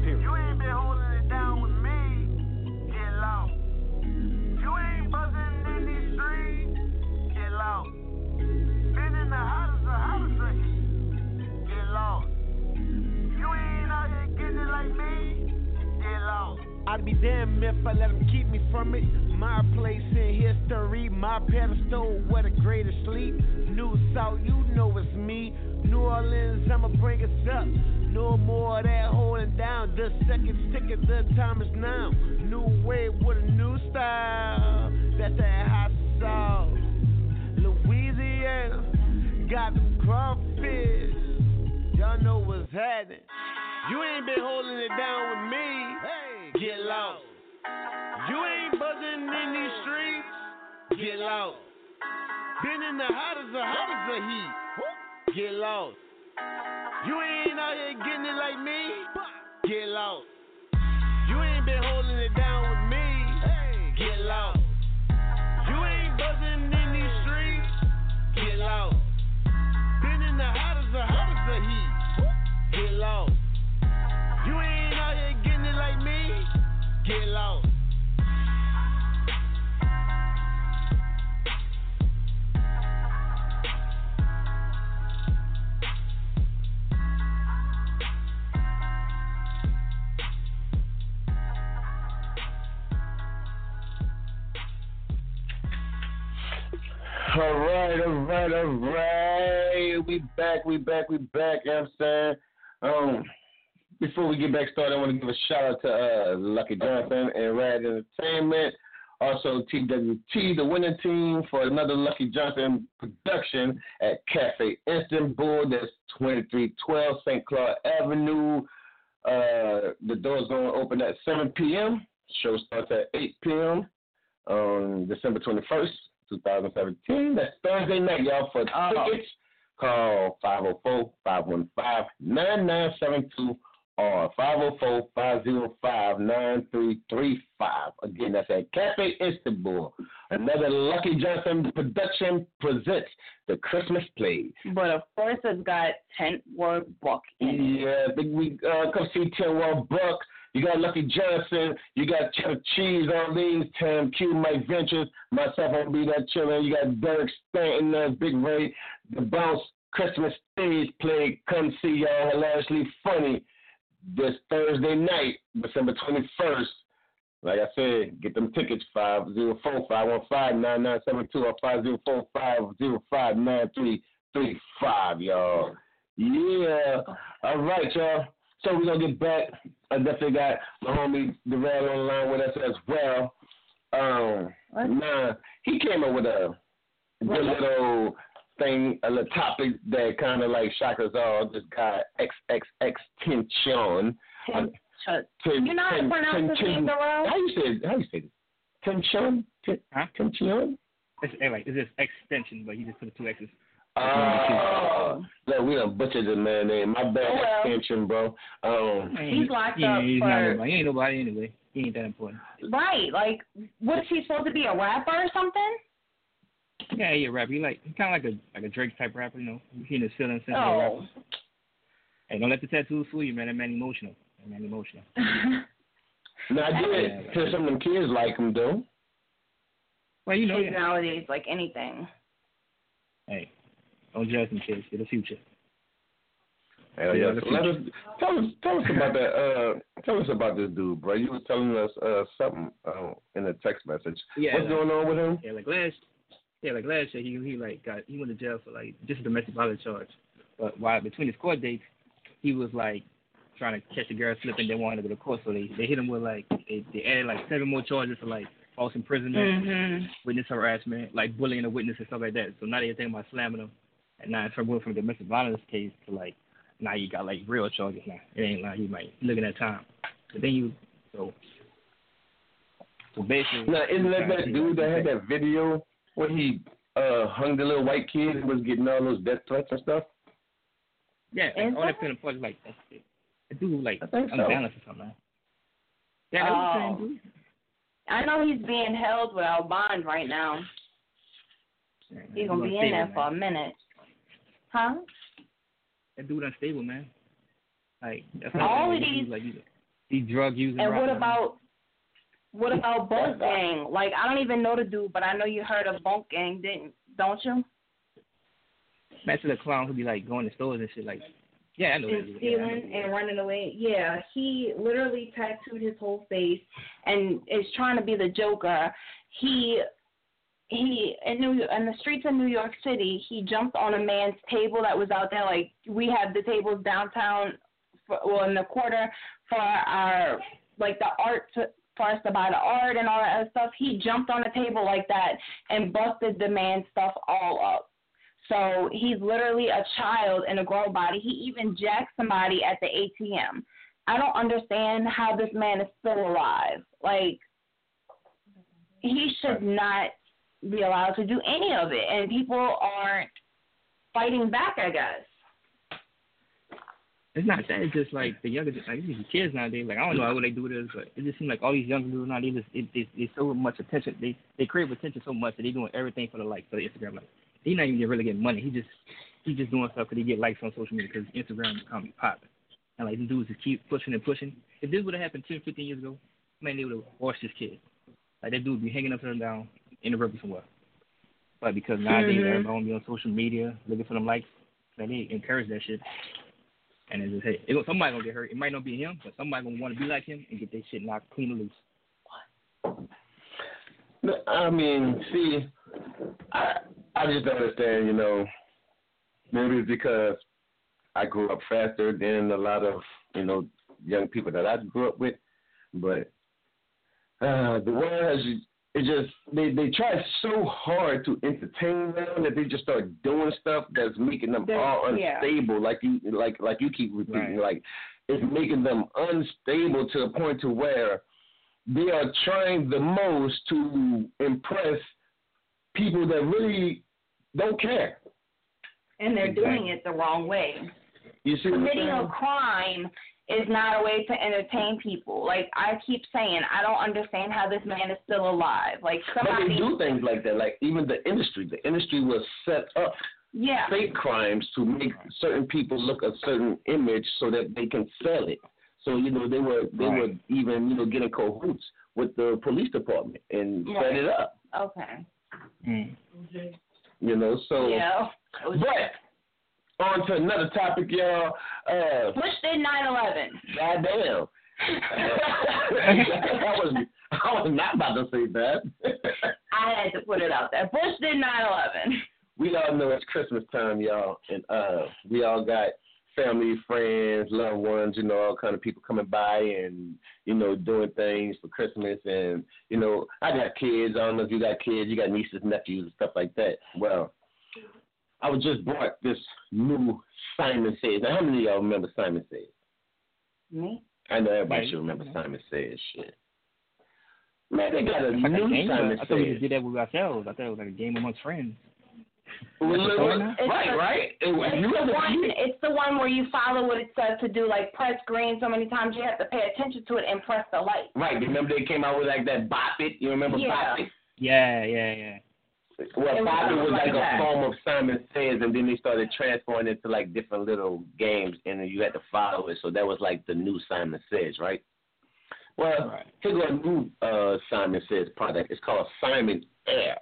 Period. You ain't been holding it down with me. Get loud. You ain't buzzing in these streets. Get loud. Been in the hottest of hottest of heat. Get loud. You ain't out here getting it like me. Get loud. I'd be damn if I let them keep me from it. My place in history, my pedestal, what a greater sleep. New South, you know it's me. New Orleans, I'ma bring us up. No more of that holding down. The second's ticking, the time is now. New wave with a new style. That's that hot sauce. Louisiana, got them crawfish. Y'all know what's happening. You ain't been holding it down with me. Hey. Get loud. You ain't buzzing in these streets. Get loud. Been in the hottest of hottest of heat. Get loud. You ain't out here getting it like me. Get loud. You ain't been holding it down with me. Get loud. You ain't buzzing in these streets. Get loud. Been in the hottest of hottest of heat. Get loud. You ain't out here getting it like me. Get lost. All right, all right, all right. We back, we back, we back. You know what I'm saying? Um, before we get back started, I want to give a shout out to uh, Lucky Jonathan and Rad Entertainment. Also, T W T, the winning team, for another Lucky Jonathan production at Cafe Istanbul. That's twenty-three twelve Saint Clair Avenue. Uh, the door's going to open at seven p.m. Show starts at eight p.m. on December twenty-first, twenty seventeen. That's Thursday night, y'all. For tickets, call five oh four, five one five, nine nine seven two or five oh four, five oh five, nine three three five. Again, that's at Cafe Istanbul. Another Lucky Jonathan production presents the Christmas play. But of course, it's got Tent World Book in it. Yeah, I think we uh, come see Tent World Book. You got Lucky Johnson, you got Cheddar Cheese on these, Tam Q, Mike Ventures, myself, I'll be that chillin'. You got Derek Stanton, uh, Big Ray, The Bounce, Christmas stage play. Come see y'all, hilariously funny, this Thursday night, December twenty-first. Like I said, get them tickets, five oh four, five one five, nine nine seven two or five oh four, five oh five, nine three three five, y'all. Yeah. All right, y'all. So we're going to get back. I definitely got my homie DeVar on the line with us as well. Um, nah, he came up with a good little thing, a little topic that kind of like shocked us all. This guy, XXXTentacion. You know how to pronounce his name, DeVar? How you say it? How you say it? Tension? Tension? Anyway, it's just extension, but he just put two X's. Oh, look, we done butchered the man name. My bad, oh, well. Extension, bro. Um, he's locked yeah, up he's for... Not, he ain't nobody anyway. He ain't that important. Right, like, what is he supposed to be, a rapper or something? Yeah, he a rapper. He like, he's kind of like a like a Drake type rapper, you know. He in the ceiling sense oh. of a rapper. Hey, don't let the tattoos fool you, man. That man emotional. That man emotional. No, I did yeah, hear some of them kids like him, though. Well, you know, kids yeah. nowadays like anything. Hey. Don't judge me, kids. You're the future. Hell yeah. So let us, tell us, tell us about that. Uh, tell us about this dude, bro. You were telling us uh, something uh, in a text message. Yeah, What's like, going on with him? Yeah, like last, yeah, like last year, he he like got he went to jail for like just a domestic violence charge. But while between his court dates, he was like trying to catch a girl slipping. They wanted to go to court, so they, they hit him with like they, they added like seven more charges for like false imprisonment, mm-hmm. witness harassment, like bullying a witness and stuff like that. So now they're thinking about slamming him. And now it's from from the domestic violence case to like now you got like real charges now. It ain't like you might looking at time. But then you so so basically. Now isn't that that dude that had that video where he uh, hung the little white kid and was getting all those death threats and stuff? Yeah, like, all that kind of part like that's it. The dude like unbalanced so. or something. Yeah, that was the same dude. I know he's being held without bond right now. Yeah, he's gonna be in there for a minute. Huh? That dude unstable, man. Like that's all of these, like, these drug users. And what about what about Bunk Gang? Like I don't even know the dude, but I know you heard of Bunk Gang, didn't? Don't you? That's the clown who be like going to stores and shit. Like, yeah, I know. And stealing and running away. Yeah, he literally tattooed his whole face and is trying to be the Joker. He. He in New in the streets of New York City, he jumped on a man's table that was out there. Like we have the tables downtown, for, well in the quarter for our like the art to, for us to buy the art and all that other stuff. He jumped on a table like that and busted the man's stuff all up. So he's literally a child in a grown body. He even jacked somebody at the A T M. I don't understand how this man is still alive. Like he should not be allowed to do any of it, and people aren't fighting back, I guess. It's not that. It's just like the younger, like these kids nowadays, like I don't know how they do this, but it just seems like all these young dudes now, they just, it, they, they so much attention, they they crave attention so much that they're doing everything for the likes, for the Instagram likes. He's not even really getting money. He just, he just doing stuff because he get likes on social media because Instagram is coming popping. And like these dudes just keep pushing and pushing. If this would have happened ten, fifteen years ago, man, they would have washed this kid. Like that dude would be hanging upside down in the river somewhere. But because nowadays mm-hmm. everyone be on social media looking for them likes, like they encourage that shit. And it's just, hey, it, somebody gonna get hurt. It might not be him, but somebody gonna want to be like him and get their shit knocked clean and loose. I mean, see, I I just don't understand, you know, maybe it's because I grew up faster than a lot of, you know, young people that I grew up with. But uh, the world has, it just, they, they try so hard to entertain them that they just start doing stuff that's making them that's, all unstable. Yeah. Like you like like you keep repeating, right. Like it's making them unstable to a point to where they are trying the most to impress people that really don't care. And they're doing it the wrong way. You see what I'm saying? Committing a crime is not a way to entertain people. Like, I keep saying, I don't understand how this man is still alive. Like, somebody... But they do things like that. Like, even the industry. The industry was set up yeah. fake crimes to make certain people look a certain image so that they can sell it. So, you know, they were they right. were even, you know, getting cahoots with the police department and right. set it up. Okay. Mm. Mm-hmm. You know, so... Yeah. But on to another topic, y'all. Uh, Which did nine eleven? Goddamn. I was I was not about to say that. I had to put it out there. Bush did nine eleven. We all know it's Christmas time, y'all, and uh, we all got family, friends, loved ones, you know, all kind of people coming by and, you know, doing things for Christmas. And, you know, I got kids. I don't know if you got kids. You got nieces, nephews, and stuff like that. Well, I was just bought this new Simon Says. Now, how many of y'all remember Simon Says? Me? I know everybody yeah, should remember yeah. Simon Says shit. Man, they got a it's new like a Simon Says. I thought we just did that with ourselves. I thought it was like a game amongst friends. It was it was, it's right, the, right? It was, it's, you the one, it's the one where you follow what it says to do, like press green so many times you have to pay attention to it and press the light. Right. Remember they came out with like that Bop It? You remember yeah. Bop It? Yeah, yeah, yeah. Well, Bobby was like a form of Simon Says, and then they started transforming it to like different little games, and then you had to follow it. So that was like the new Simon Says, right? Well, right. Here's a new uh, Simon Says product. It's called Simon Air.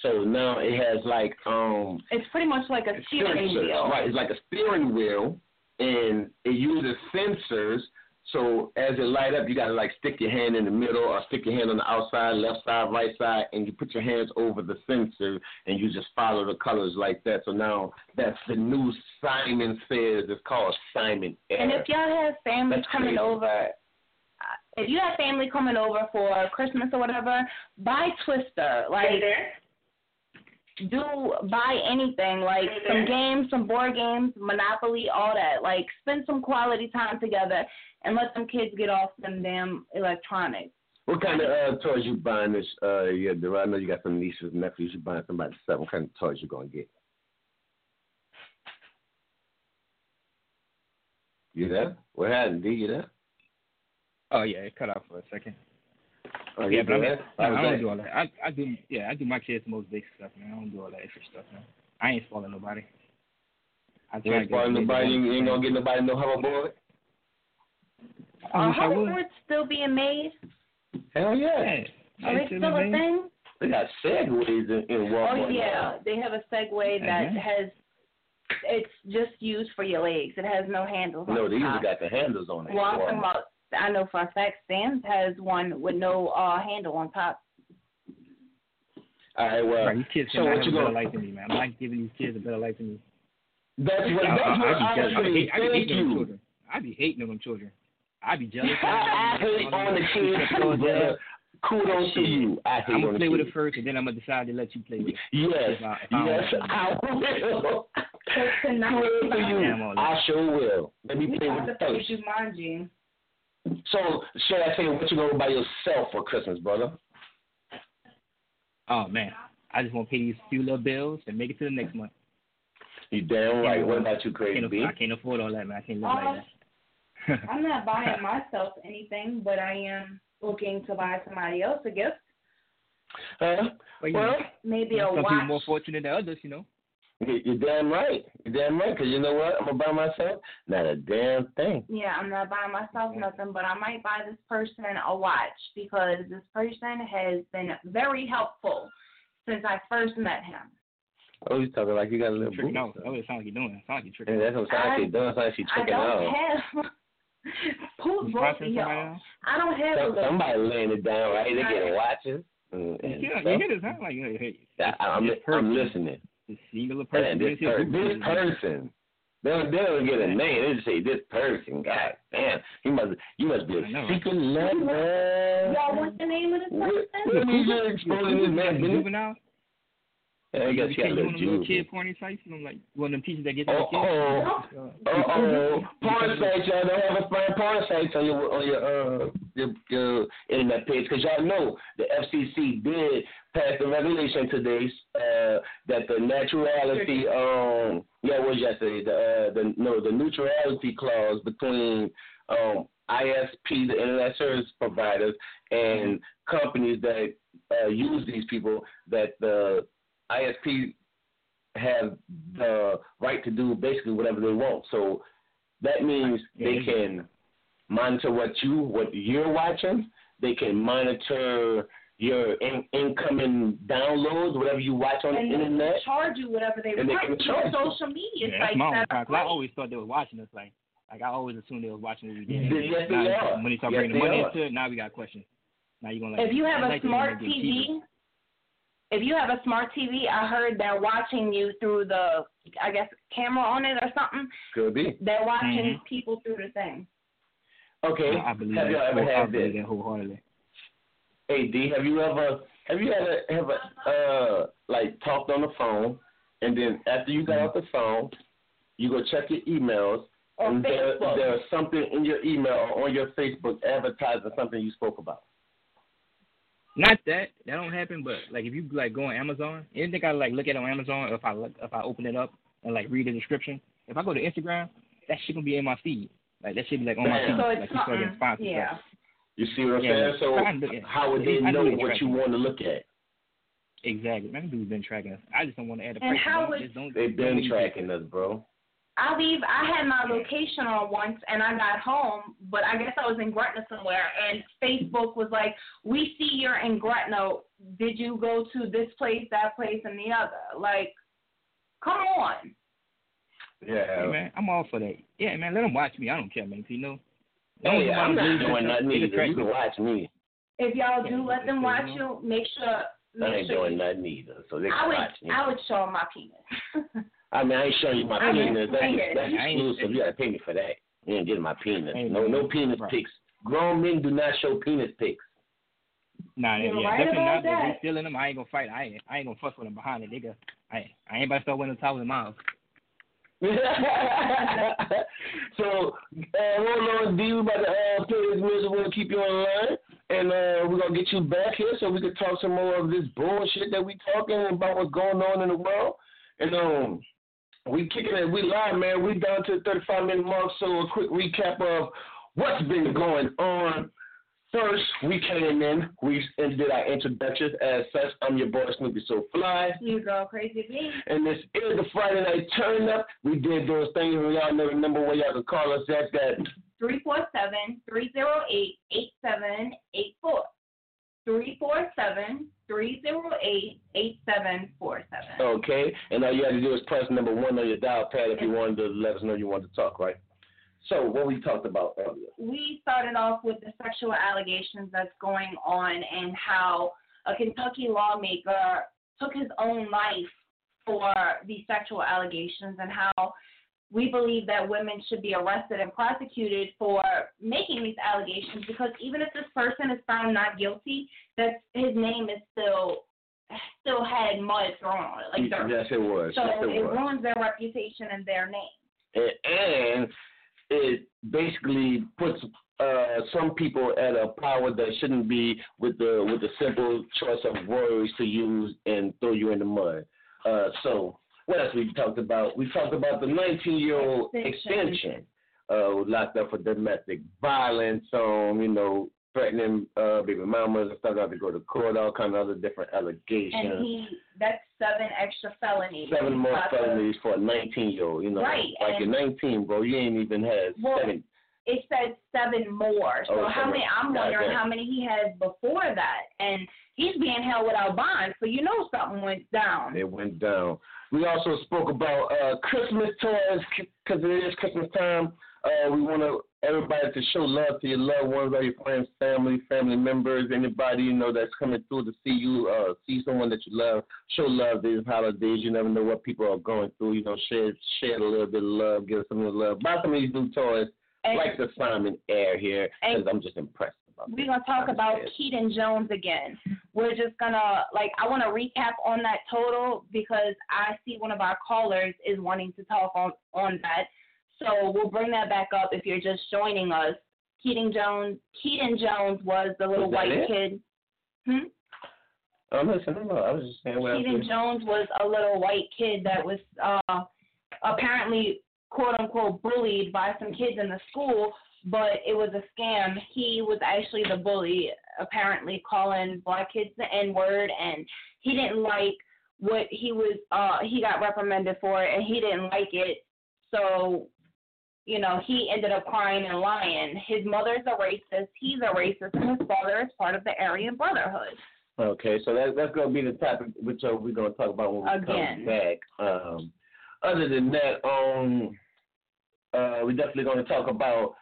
So now it has like um. It's pretty much like a steering sensors, wheel, right? It's like a steering wheel, and it uses sensors. So as it light up, you got to, like, stick your hand in the middle or stick your hand on the outside, left side, right side, and you put your hands over the sensor, and you just follow the colors like that. So now that's the new Simon Says. It's called Simon Air. And if y'all have family that's coming crazy. over, if you have family coming over for Christmas or whatever, buy Twister. Like, mm-hmm. do buy anything, like mm-hmm. some games, some board games, Monopoly, all that. Like, spend some quality time together. And let them kids get off them damn electronics. What kind of uh, toys you buying this uh, year, DeVar? I know you got some nieces and nephews. You buying somebody stuff. What kind of toys you going to get? You there? What happened, D? You there? Oh, yeah. It cut out for a second. Oh, yeah, but I, mean, I don't that? do all that. I, I do, yeah, I do my kids the most basic stuff, man. I don't do all that extra stuff, man. I ain't spoiling nobody. I you ain't spoiling nobody? You ain't going to get nobody no hoverboard? Are hoverboards still being made? Hell yeah. yeah. Are they still a made? thing? They got Segways in, in Walmart. Oh, yeah. They have a Segway that mm-hmm. has, it's just used for your legs. It has no handles no, on it. No, they usually got the handles on it. Well, I'm talking about, I know for a fact, Sam's has one with no uh, handle on top. All right, well. Right, these kids so what you going to like to me, man. I'm not giving these kids a better life than me. That's what I honestly thank you. I be hating on them children. I be jealous. I hate on the kids, brother. Kudos to you. I hate I'm gonna on the play kids. with it first, and then I'm gonna decide to let you play with it. Yes, if I, if yes, I, I will. Kudos to you. I sure will. Let me we play with it first. You mind, Gene. So, should I tell you what you gonna buy yourself for Christmas, brother? Oh man, I just wanna pay these few little bills and make it to the next month. You damn right. What about you, Crazy Bean? I can't afford all that, man. I can't live uh, like that. I'm not buying myself anything, but I am looking to buy somebody else a gift. Uh, well, well, maybe a watch. Some people more fortunate than others, you know. You're damn right. You're damn right, because you know what? I'm going to buy myself not a damn thing. Yeah, I'm not buying myself nothing, but I might buy this person a watch because this person has been very helpful since I first met him. Oh, you talking like you got a little boob. No, that sounds like you're doing. It sounds like you're tricking. Yeah, that's what sounds like you're doing. It sounds like she's tricking out. I don't have... Who's both of y'all? I don't have so, a little. Somebody laying it down, right? They getting watches. Uh, and yeah, you hit his hand like, hey, hey. That, I'm, this person, I'm listening. This singular person. Yeah, this, per- this person. They don't, they don't get a name. They just say, this person, God damn. He must, you must be a secret lover. Y'all, what's the name of this person? What are you exposing this man? Juvenile? Yeah, I guess you got a little juvenile. Kid porn sites? I'm like, one of them teachers that get oh, kids. Oh, oh, oh. Porn sites, y'all. Don't have a fine porn sites on your, on your, uh, your, your internet page. Because y'all know the F C C did pass the regulation today uh, that the naturality, um, yeah, it was yesterday, the, uh, the, no, the neutrality clause between um, I S P, the internet service providers, and companies that uh, use these people, that the I S P have the right to do basically whatever they want. So that means they can monitor what you, what you're watching. They can monitor your in, incoming downloads, whatever you watch on and the internet. And charge you whatever they and want. They can charge social media yeah, sites. That's my own I always thought they were watching us. Like, like I always assumed they were watching us. Yes, yes, they are. When they start yes, bringing the money are. into it, now we got questions. Now you're gonna. Like, if you have a like smart T V. If you have a smart T V, I heard they're watching you through the, I guess, camera on it or something. Could be. They're watching mm-hmm. people through the thing. Okay. Have you ever had this? Hey, D, have you ever, have you ever, have a, uh, like, talked on the phone, and then after you got mm-hmm. off the phone, you go check your emails, or and there, there's something in your email or on your Facebook advertising something you spoke about? Not that that don't happen, but like if you like go on Amazon, anything I like look at on Amazon, or if I look, if I open it up and like read the description, if I go to Instagram, that shit gonna be in my feed. Like that shit be like on Damn. my feed. So like you start getting sponsors. Yeah. Like, you see what I'm yeah, saying? So at, how would they know what you want to look at? Exactly. Man, dude's been tracking us. I just don't want to add a. And how would they've been tracking us, bro? I leave. I had my location on once, and I got home, but I guess I was in Gretna somewhere, and Facebook was like, we see you're in Gretna. Did you go to this place, that place, and the other? Like, come on. Yeah. Hey, man, I'm all for that. Yeah, man, let them watch me. I don't care, man, you know. Oh, yeah, I'm not doing nothing either. You can watch me. If y'all do let them watch you, make sure. Make I ain't sure doing nothing either, so they can I would, watch me. I would show them my penis. I mean, I ain't showing you my I penis. That's, that's exclusive. You got to pay me for that. You ain't getting my penis. No no penis right. pics. Grown men do not show penis pics. Nah, yeah, right definitely not. That. If they stealing them, I ain't going to fight. I ain't, I ain't going to fuss with them behind it, nigga. I, I ain't about to start winning thousand miles. So, hold uh, on, D. We about to uh, play this music. We're going to keep you online. And uh, we're going to get you back here so we can talk some more of this bullshit that we talking about what's going on in the world. And, um... we kicking it. We live, man. We down to the thirty-five minute mark. So a quick recap of what's been going on. First, we came in. We did our introductions as such. I'm your boy Snoopy SoFly. You go Crazy Bean. And this is the Friday night turn up. We did those things. We all know the number where y'all can call us at that. three four seven, three zero eight, eight seven eight four. three four seven, three zero eight, eight seven four seven. Okay, and all you had to do is press number one on your dial pad if you wanted to let us know you wanted to talk, right? So what we talked about earlier. We started off with the sexual allegations that's going on and how a Kentucky lawmaker took his own life for these sexual allegations and how we believe that women should be arrested and prosecuted for making these allegations because even if this person is found not guilty, that his name is still still had mud thrown on it. Like dirt. Yes, it was. So yes, it, it was. ruins their reputation and their name. And it basically puts uh, some people at a power that shouldn't be with the with the simple choice of words to use and throw you in the mud. Uh, so. What else we talked about? We talked about the nineteen-year-old extension, uh, locked up for domestic violence, um, you know, threatening uh, baby mamas and stuff. Got to go to court, all kind of other different allegations. And he—that's seven extra felonies. Seven more felonies for a nineteen-year-old, you know. Right. Like you're nineteen, bro. You ain't even had well, seven. It says seven more. So oh, how seven. many? I'm wondering God, how many he has before that, and he's being held without bond. So you know something went down. It went down. We also spoke about uh, Christmas toys because it is Christmas time. Uh, we want to everybody to show love to your loved ones, or your friends, family, family members, anybody you know that's coming through to see you, uh, see someone that you love. Show love these holidays. You never know what people are going through. You know, share share a little bit of love, give some of the love. Buy some of these new toys, and, like the Simon Air here, because I'm just impressed. We're going to talk about Keaton Jones again. We're just going to, like, I want to recap on that total because I see one of our callers is wanting to talk on, on that. So we'll bring that back up if you're just joining us. Keaton Jones Keaton Jones was the little was white it? kid. Hmm? I'm listening. I was just saying what Keaton was Jones was a little white kid that was uh, apparently, quote, unquote, bullied by some kids in the school. But it was a scam. He was actually the bully, apparently calling black kids the N-word, and he didn't like what he was, uh, he got reprimanded for it, and he didn't like it. So, you know, he ended up crying and lying. His mother's a racist, he's a racist, and his father is part of the Aryan Brotherhood. Okay, so that, that's going to be the topic which uh, we're going to talk about when we Again. come back. Um, other than that, um, uh, we're definitely going to talk about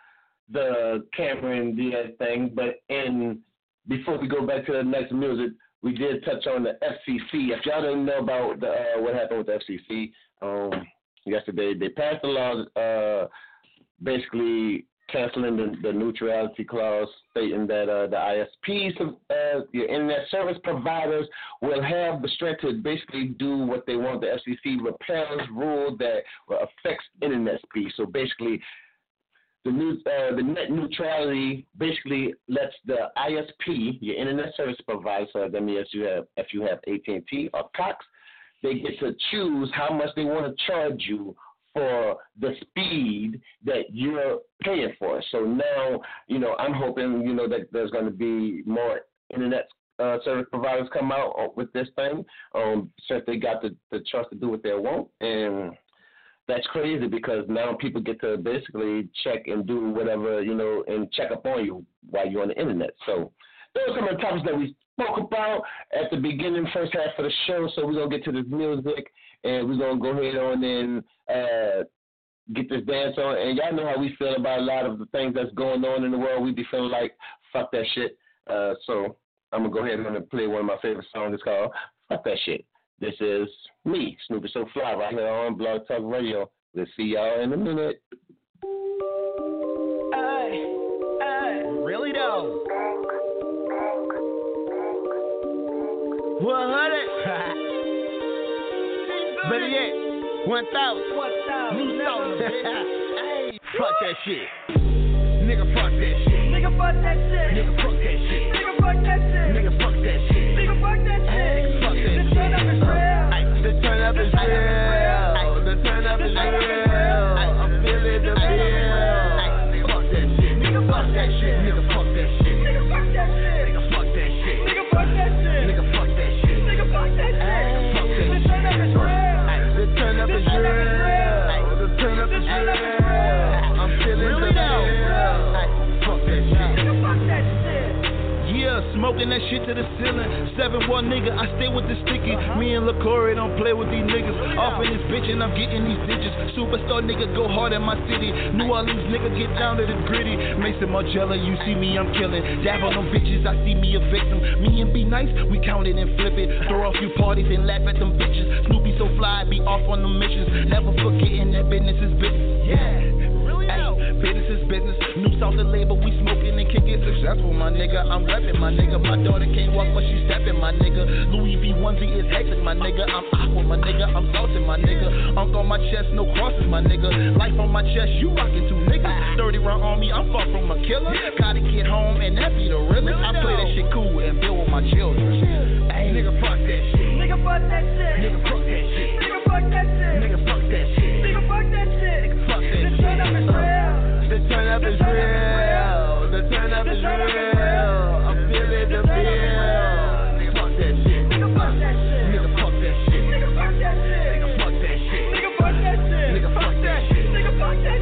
the Cameron Diaz thing, but in before we go back to the next music, we did touch on the F C C. If y'all didn't know about the, uh, what happened with the F C C um, yesterday, they passed a law uh, basically canceling the, the neutrality clause, stating that uh, the I S Ps, uh, your internet service providers, will have the strength to basically do what they want. The F C C repeals rule that affects internet speed. So basically, The, new, uh, the net neutrality basically lets the I S P, your internet service provider, so that means if you have, if you have A T and T or Cox, they get to choose how much they want to charge you for the speed that you're paying for. So now, you know, I'm hoping, you know, that there's going to be more internet uh, service providers come out with this thing, um, since they got the, the choice to do what they want. And that's crazy because now people get to basically check and do whatever, you know, and check up on you while you're on the internet. So those are some of the topics that we spoke about at the beginning, first half of the show. So we're going to get to this music, and we're going to go ahead on and uh, get this dance on. And y'all know how we feel about a lot of the things that's going on in the world. We be feeling like, fuck that shit. Uh, so I'm going to go ahead and play one of my favorite songs. It's called Fuck That Shit. This is me, Snoopy SoFly, right here on Blog Talk Radio. We'll see y'all in a minute. Ay, ay. Really though. one hundred. Better yet, one thousand. one thousand. Fuck that shit. Nigga, fuck that shit. Nigga, fuck that shit. Nigga, fuck that shit. Nigga, fuck that shit. Nigga, fuck that shit. Nigga, fuck that shit. Fuck that shit. The turn up is real. The turn up is real. The turn up is real. I'm feeling the feel. Fuck that shit. Nigga, fuck that shit. Nigga, fuck that shit. Nigga, fuck that shit. Nigga, fuck that shit. Nigga, fuck that shit. Nigga, fuck that shit. Nigga, fuck that shit. The turn up is real. The turn up is real. The turn up is real. I'm feeling the feel. Yeah, smoking that shit to the ceiling. seven one nigga, I stay with the sticky. Uh-huh. Me and LaCorey don't play with these niggas. Really off in this bitch and I'm getting these digits. Superstar nigga, go hard in my city. New Orleans nigga, get down to the gritty. Mason Margiela, you see me, I'm killing. Dab on them bitches, I see me a victim. Me and Be Nice, we count it and flip it. Throw a few parties and laugh at them bitches. Snoopy SoFly, be off on them missions. Never forgetting that business is business. Yeah, really know. Business is business. New South of labor, we smoking and kicking. Successful, my nigga. I'm repping, my nigga. My daughter can't walk, but she stepping, my nigga. Louis V onesie is hectic, my nigga. I'm aqua, my nigga. I'm salting, my nigga. Unk on my chest, no crosses, my nigga. Life on my chest, you rocking two niggas. thirty round on me, I'm far from a killer. Gotta get home and that be the realest. I play that shit cool and build with my children. Ay, nigga, fuck that shit. Nigga, fuck that shit. Nigga, fuck that shit. Nigga, fuck that shit. Nigga, fuck that shit. Nigga, fuck that shit. Nigga, fuck that shit. Turn up is real. The turn up is real. The turn up is real. I'm feeling the feel. Nigga, fuck that shit. Nigga, fuck that shit. Nigga, fuck that shit. Nigga, fuck that shit. Nigga, fuck that shit. Nigga, fuck that shit. Nigga, fuck that shit. Nigga, fuck that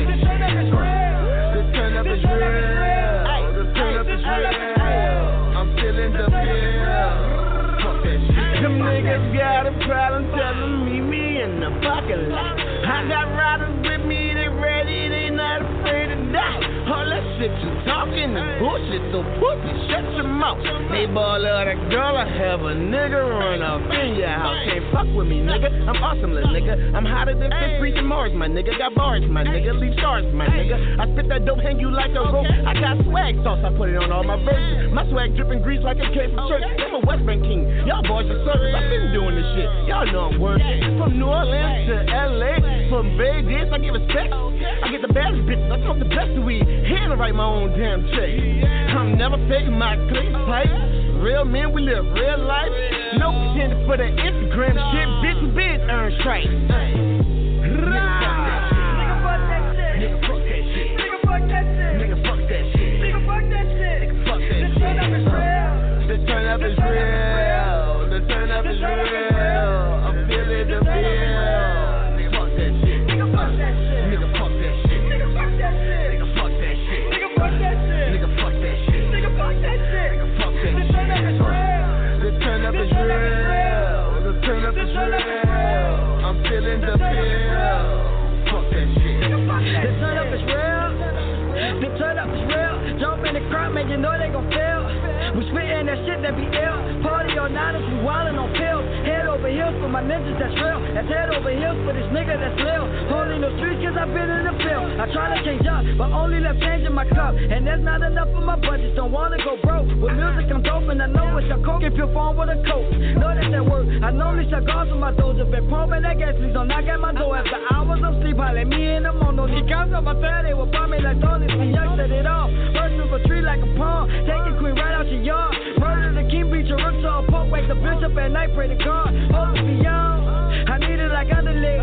shit. The turn up is real. The turn up is real. The turn up is real. I'm feeling the feel. Them niggas got a problem, tell them meet me in the parking lot. I got riders with me, they ready, they not afraid of me. bullshit, so pussy, shut your mouth. They ball out a girl, I have a nigga run up in your house. Can't fuck with me, nigga. I'm awesome, little nigga. I'm hotter than fifth breed Mars, my nigga. Got bars, my nigga. Leave stars, my nigga. I spit that dope, hang you like a rope. I got swag sauce, I put it on all my verses. My swag dripping grease like it came from church. I'm a West Bank king. Y'all boys are service. I've been doing this shit. Y'all know I'm worth it. From New Orleans to L A, from Vegas, I give a sex. I get the baddest bitches. I talk the best weed. Here to write my own damn check. I'm never faking my click pipe. Real men, we live real life. No pretending for that Instagram shit. Bitch, bitch, earn straight. Nigga, fuck that shit. Nigga, fuck that shit. Nigga, fuck that shit. Nigga, fuck that shit. Nigga, fuck that shit. Nigga, fuck that shit. The turn up is real. The turn up is real. The turn up is real. I'm feeling the feel. I'm feeling the feel. Fuck that shit. The turn up is real. The turn up is real. Jump in the crowd, man, you know they gon' fail. We spittin' that shit that be ill. Party all night as we wildin' on pills. Head over heels for my ninjas, that's real. That's head over heels for this nigga that's lil. Holding no streets cause I've been in the field. I try to change up, but only left change in my cup. And that's not enough for my budget, don't wanna go broke. With music I'm dope and I know it's your coke. If you're phone with a coke, know that that work. I normally shut guards with my doors. I've been pumping that gas, please don't knock at my door. After hours of sleep, holler at me in the morning. She comes on my third, they will bomb me like Tony's. We young, set it off. Burst through a tree like a palm. Take your queen right out your yard. Murder the king, beat your rooks off. Poke, wake the bishop at night, pray to God. Hope to be young. I need it like underlay.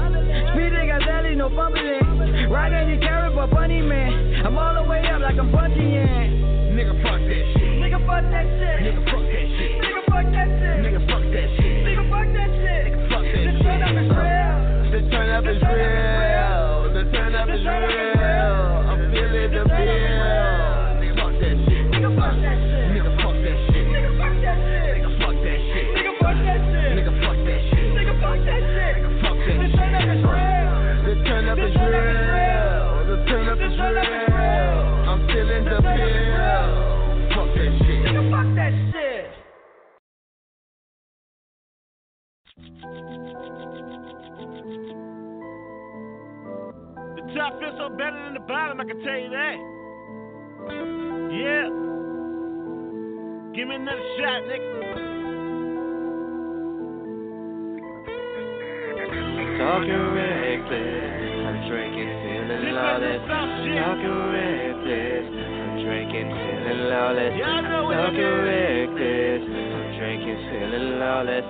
Speeding Gazelle, no fumbling. Riding the carrot, but bunny man. I'm all the way up like I'm bungeeing. Nigga, fuck that shit. Nigga, fuck that shit. Nigga, fuck that shit. Nigga, fuck that shit. Nigga, fuck that shit. Nigga, fuck that shit. Nigga, fuck that shit. The turn up is real. The turn up is real. The turn up is real. I'm feeling the feel. Nigga, fuck that shit. Nigga, fuck that shit. Nigga, fuck that shit. Nigga, fuck that shit. Nigga, fuck that shit. Nigga, fuck that shit. Nigga, fuck that shit. Nigga, fuck that shit. Nigga, fuck that shit. The turn up is real. The turn up is real. The turn up is real. I'm feeling the feel. Fuck that shit. Nigga, fuck that shit. The top feels so better than the bottom, I can tell you that. Yeah. Give me another shot, nigga. Talking reckless, I'm drinking, feeling lawless. Talking reckless, I'm drinking, feeling lawless. Talking reckless, I'm drinking, feeling lawless.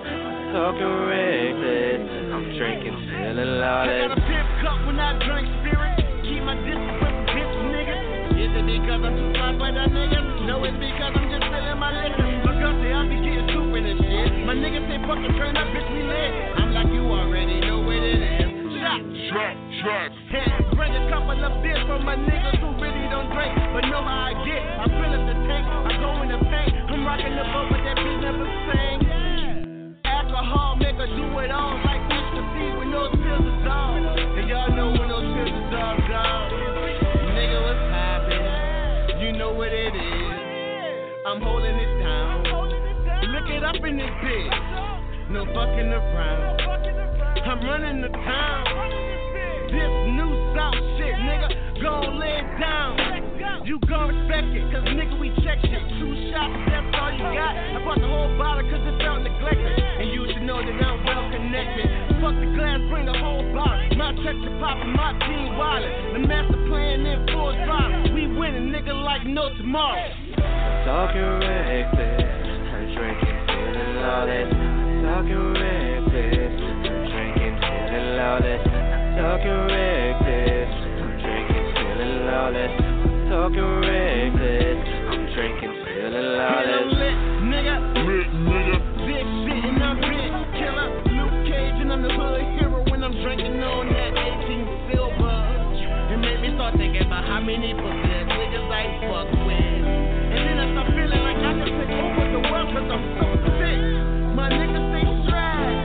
Talking reckless, I'm drinking, feeling lawless. I got a pimp cup when I drink spirit. Keep my distance from bitch, nigga. Is it because I'm too fly by that nigga? No, it's because I'm just filling my liquor. Look up there, I be getting stupid and shit. My niggas say fucking turn up, bitch, we lit. I'm like, you already know what it is. Shot, shot, shot. And bring a couple of beers from my niggas who really don't drink, but know how I get. I fill up the tank, I go in the paint. I'm rocking the boat, but that bitch never sang. Yeah. Alcohol make us do it all like bitch to see when those pills is on. And y'all know when those pills is all gone. You know what it is. I'm holding it down. Look it up in this bitch. No fucking around. I'm running the town. This new South shit, nigga. Gon' lay it down. You gon' expect it, cause nigga, we check shit. Two shots, that's all you got. I bought the whole bottle cause it felt neglected. And you should know that I'm well connected. Fuck the glass, bring the whole bottle. My check to pop and my team wallet. The master plan in full throttle. Win a nigga like no tomorrow. I'm talking reckless, I'm drinking, feeling lawless. I'm talking reckless, I'm drinking, feeling lawless. I'm talking reckless, I'm drinking, feeling lawless. I'm talking reckless, I'm drinking, feeling lawless. I'm lit, nigga, lit, nigga. Big shit and I'm rich, killer, Luke Cage, and I'm the hood hero when I'm drinking on that eighteen silver. It made me start thinking about how many pussy niggas I fuck with. And then I start feeling like I can take over the world cause I'm so sick. My niggas stay stride.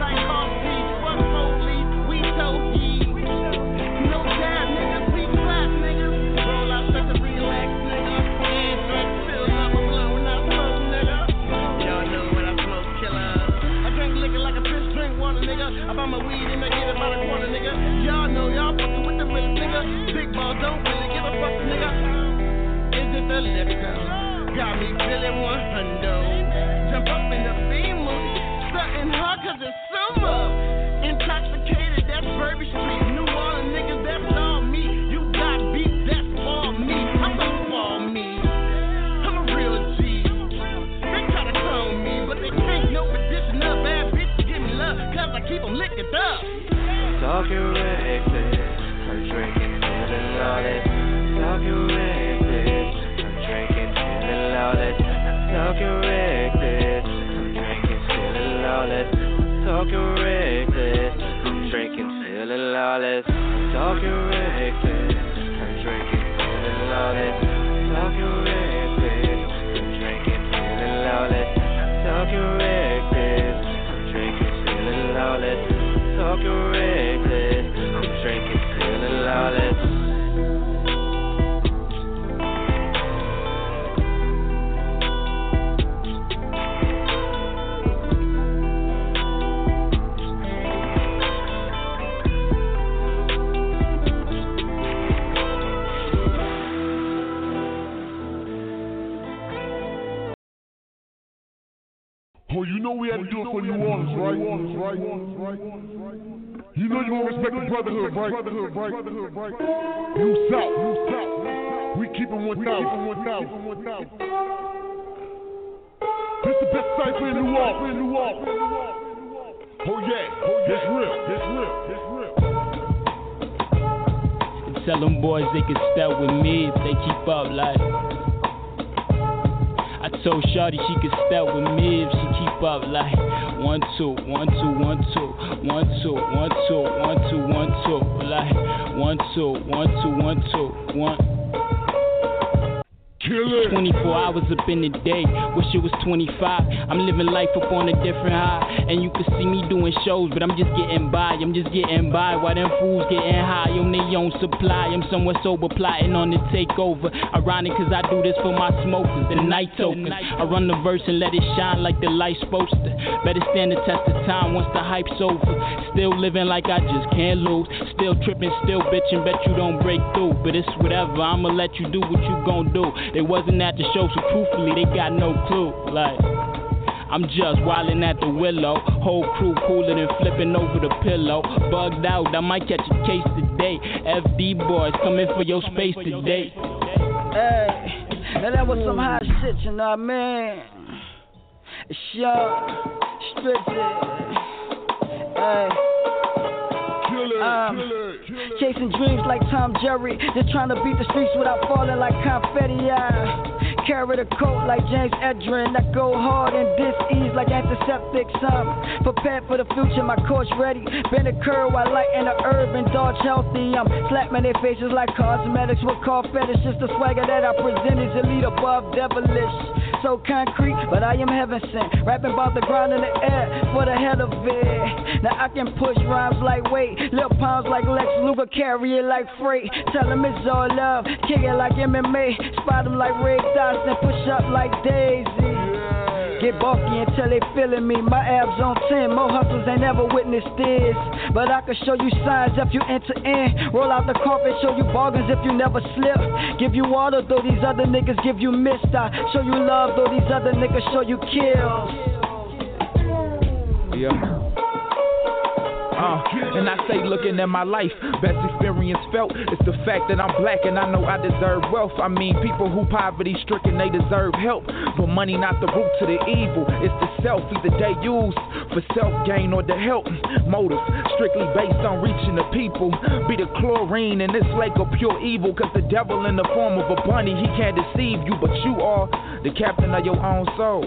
Like all these fuck police, we tokies. No time niggas, we flat niggas. Roll out such a relaxed nigga. with the liquor. Got me feeling one hundred. Jump up in the Beamer, something hard cause it's summer. Intoxicated, that's Bourbon Street. New Orleans niggas, that's all me. You got beat, that's all me. I'm gonna fall me. I'm a real G. They try to clone me, but they can't know for dishing up. Bad bitch give me love, cause I keep them licked up. Talking reckless, I'm drinking in the loudest. Talking reckless, I'm drinking in the loudest. Talking reckless, I'm drinking in the loudest. Talking reckless, I'm drinking in the loudest. Talking reckless, I'm drinking in the loudest. Talking reckless, I'm drinking in the loudest. Talking reckless, I'm drinking in the loudest. Talking reckless, I'm drinking till the lawless. Oh, you know we had to do it for New Orleans, right? You know you don't respect the brotherhood, right? You south, you south. We keep it one thousand. This the best cipher in New Orleans. Oh yeah, oh yeah, it's real, it's real, it's real. Tell them boys they can step with me if they keep up, like. I told Shawty she could step with me if she keep up like one two, one two, one two, one two, one two, one two, one two, like one two, one two, one two, one. twenty-four hours up in the day, wish it was twenty-five. I'm living life up on a different high, and you can see me doing shows, but I'm just getting by. I'm just getting by. Why them fools getting high on their own supply? I'm somewhere sober, plotting on the takeover. Ironic, cause I do this for my smokers, the night tokens. I run the verse and let it shine like the light's supposed to. Better stand the test of time once the hype's over. Still living like I just can't lose. Still tripping, still bitching. Bet you don't break through, but it's whatever. I'ma let you do what you gon' do. They wasn't at the show, so truthfully, they got no clue. Like, I'm just wildin' at the Willow. Whole crew cooler than flipping over the pillow. Bugged out, I might catch a case today. F D boys, coming for your space today. Hey, now that was some hot shit, you know what I mean? Sharp, strippin', hey. Um, chasing dreams like Tom Jerry, just trying to beat the streets without falling like confetti. I carry the coat like James Edrin. I go hard and dis-ease like antiseptics. I'm prepared for the future, my course ready. Bend the curve while lighting the herb and dodge healthy. I'm slapping their faces like cosmetics with car fetish. Just the swagger that I present is elite above devilish. So concrete, but I am heaven sent. Rapping about the ground in the air for the hell of it. Now I can push rhymes like weight. Little pounds like Lex Luger, carry it like freight. Tell him it's all love, kick it like M M A. Spot him like Ray Dodson, push up like Daisy. Get bulky until they feeling me. My abs on ten, more hustles ain't never witnessed this. But I can show you signs if you enter in. Roll out the carpet, show you bargains if you never slip. Give you water though these other niggas give you mist. I show you love though these other niggas show you kills. Yeah. Uh, and I say looking at my life, best experience felt is the fact that I'm black and I know I deserve wealth. I mean people who poverty stricken, they deserve help. But money not the root to the evil, it's the self. Either they use for self gain or to help. Motive strictly based on reaching the people. Be the chlorine in this lake of pure evil. Cause the devil in the form of a bunny, he can't deceive you. But you are the captain of your own soul.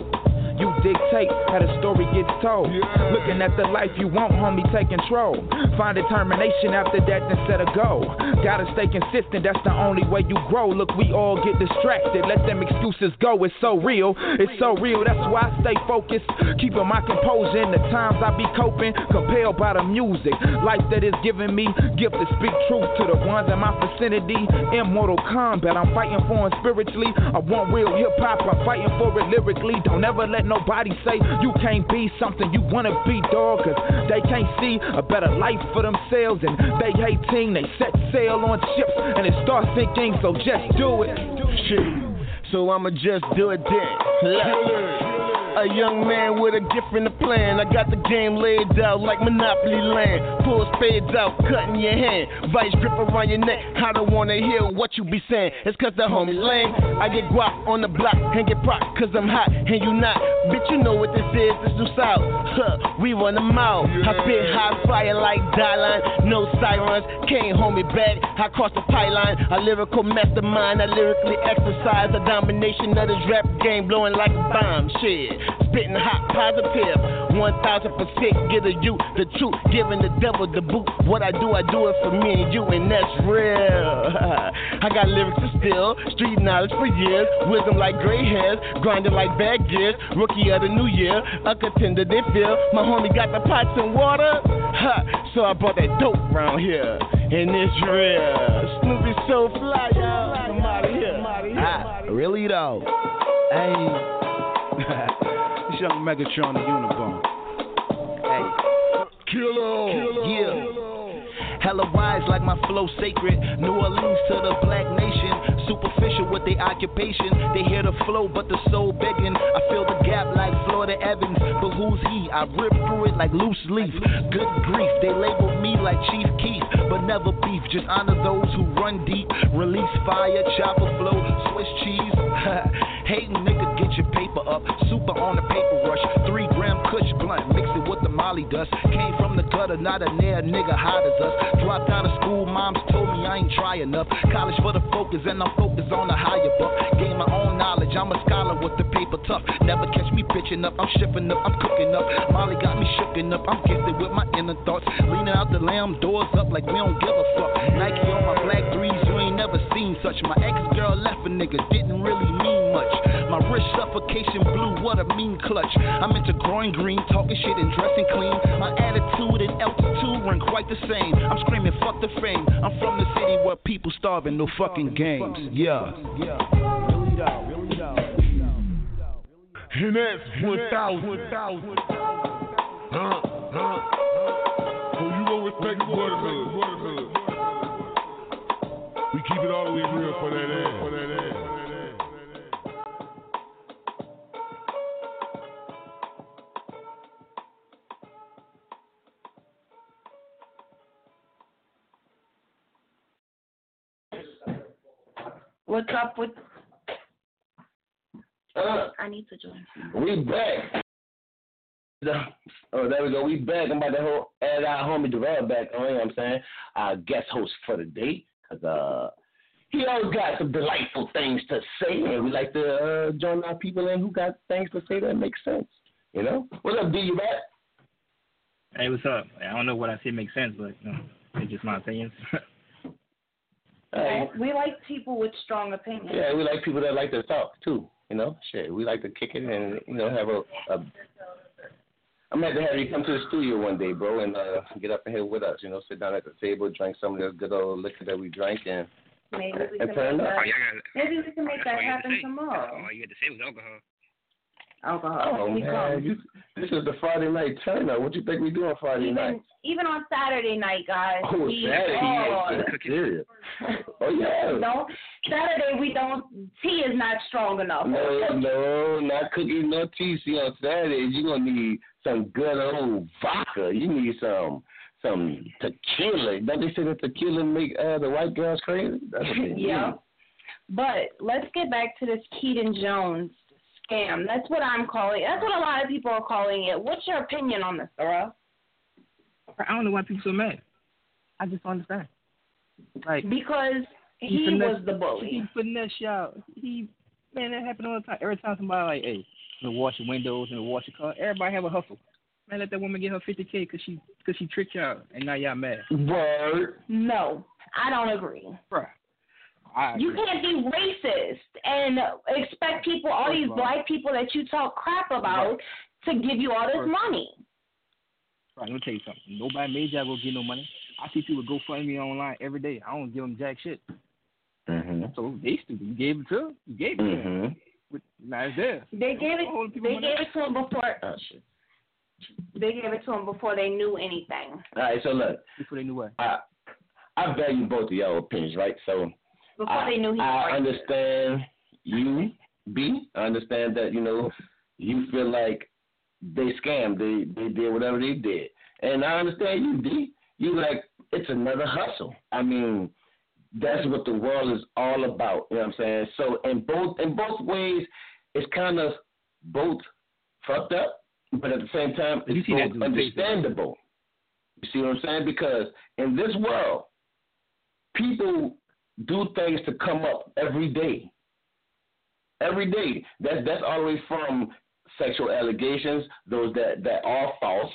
You dictate how the story gets told. Yeah. Looking at the life you want, homie, take control. Find determination after that, then set a goal. Gotta stay consistent, that's the only way you grow. Look, we all get distracted, let them excuses go. It's so real, it's so real, that's why I stay focused. Keeping my composure in the times I be coping. Compelled by the music, life that is giving me. Gift to speak truth to the ones in my vicinity. In Mortal Kombat, I'm fighting for it spiritually. I want real hip-hop, I'm fighting for it lyrically. Don't ever let nobody say you can't be something you wanna be, dog, cause they can't see a better life for themselves. And they eighteen, they set sail on ships, and it starts sinking, so just do it. Shit, so I'ma just do it then. A young man with a gift and a plan. I got the game laid out like Monopoly land. Pull spades out, cut in your hand. Vice grip around your neck. I don't wanna hear what you be saying. It's cause the homie lame. I get guap on the block and get proc cause I'm hot and you not. Bitch, you know what this is, this new style. Huh, we run them out. I spit hot fire like Dylan. No sirens, can't hold me back. I cross the pipeline. A lyrical mastermind. I lyrically exercise the domination of this rap game, blowing like a bomb. Shit, spitting hot positive. one thousand percent give a you the truth, giving the devil the boot. What I do, I do it for me and you, and that's real. I got lyrics to steal, street knowledge for years, wisdom like gray hairs, grinding like bad gears. Rookie of the new year, a contender they feel. My homie got the pots and water, ha, so I brought that dope round here, and it's real. Snoopy SoFly, y'all. I'm out of here. I really though. Hey, this young Megatron the Unibomb. Hey, killer, killer, yeah. Hella wise like my flow sacred. New Orleans to the black nation. Superficial with their occupation. They hear the flow but the soul begging. I feel the gap like Florida Evans. But who's he? I rip through it like loose leaf. Good grief, they label me like Chief Keith. But never beef, just honor those who run deep. Release fire, chopper flow, Swiss cheese. Hating nigga, get your paper up. Super on the paper rush. Three gram kush blunt, mix it with the molly dust. Came from the gutter, not a near nigga hot as us. Dropped out of school, moms told me I ain't try enough. College for the focus, and I'm focused on the higher buff. Gain my own knowledge, I'm a scholar with the paper tough. Never catch me bitching up, I'm shipping up, I'm cooking up. Molly got me shooken up, I'm gifted with my inner thoughts. Leaning out the lamb, doors up like we don't give a fuck. Nike on my black threes, you ain't never seen such. My ex-girl left a nigga, didn't really mean much. My wrist suffocation blue, what a mean clutch. I'm into growing green, talking shit and dressing clean. My attitude and altitude run quite the same. I'm screaming, fuck the fame. I'm from the city where people starving, no fucking games. Yeah. And that's one thousand. Huh? Huh? So you gon' respect the Brotherhood. We keep it all the way real for that ass. What's up with? Uh, I need to join. We back. Oh, there we go. We back. I'm about to ho- add our homie DeVar back on. You know what I'm saying? Our guest host for the day, because uh, he always got some delightful things to say, and we like to uh, join our people in who got things to say that make sense. You know? What's up, D? You back? Hey, what's up? I don't know what I say makes sense, but you know, it's just my opinions. Right. We like people with strong opinions. Yeah, we like people that like to talk too. You know, shit, we like to kick it and you know have a. a I'm gonna have to have you come to the studio one day, bro, and uh, get up in here with us. You know, sit down at the table, drink some of this good old liquor that we drank, and maybe we and can make that. Maybe we can make that happen tomorrow. All you had to say was alcohol. Alcohol. Oh, man. You, this is the Friday night turn up. What you think we do on Friday even, night? Even on Saturday night, guys. Oh, we, Saturday oh, night. Oh, yeah. No, Saturday we don't, tea is not strong enough. No, no, not cookies, no tea. See, on Saturdays you're going to need some good old vodka. You need some some tequila. Don't they say that tequila make uh, the white girls crazy? That's what they yeah. Need. But let's get back to this Keaton Jones scam. That's what I'm calling. That's what a lot of people are calling it. What's your opinion on this, Dora? I don't know why people are so mad. I just don't understand. Like because he, he was the bully. He finesse y'all. He man, that happened all the time. Every time somebody like, hey, I'm gonna wash your windows and wash your car. Everybody have a hustle. Man, let that woman get her fifty K because she because she tricked y'all and now y'all mad. Word. No, I don't agree. Bruh. You can't be racist and expect people, all these black people that you talk crap about, to give you all this money. Right, let me tell you something. Nobody made y'all go get no money. I see people GoFundMe online every day. I don't give them jack shit. Mm-hmm. So they stupid. You gave it to them. You gave it to them. Mm-hmm. Now it's there. They gave it. They gave it to them before. Oh, shit. They gave it to them before they knew anything. All right, so look. Before they knew what? I, I value both of y'all opinions, right? So. Before I, they knew he I understand you be. I understand that, you know, you feel like they scammed. They, they did whatever they did. And I understand you, D. You like, it's another hustle. I mean, that's what the world is all about. You know what I'm saying? So in both in both ways, it's kind of both fucked up, but at the same time, it's both understandable. You see what I'm saying? Because in this world, people do things to come up every day. Every day. That's, that's all the way from sexual allegations, those that, that are false.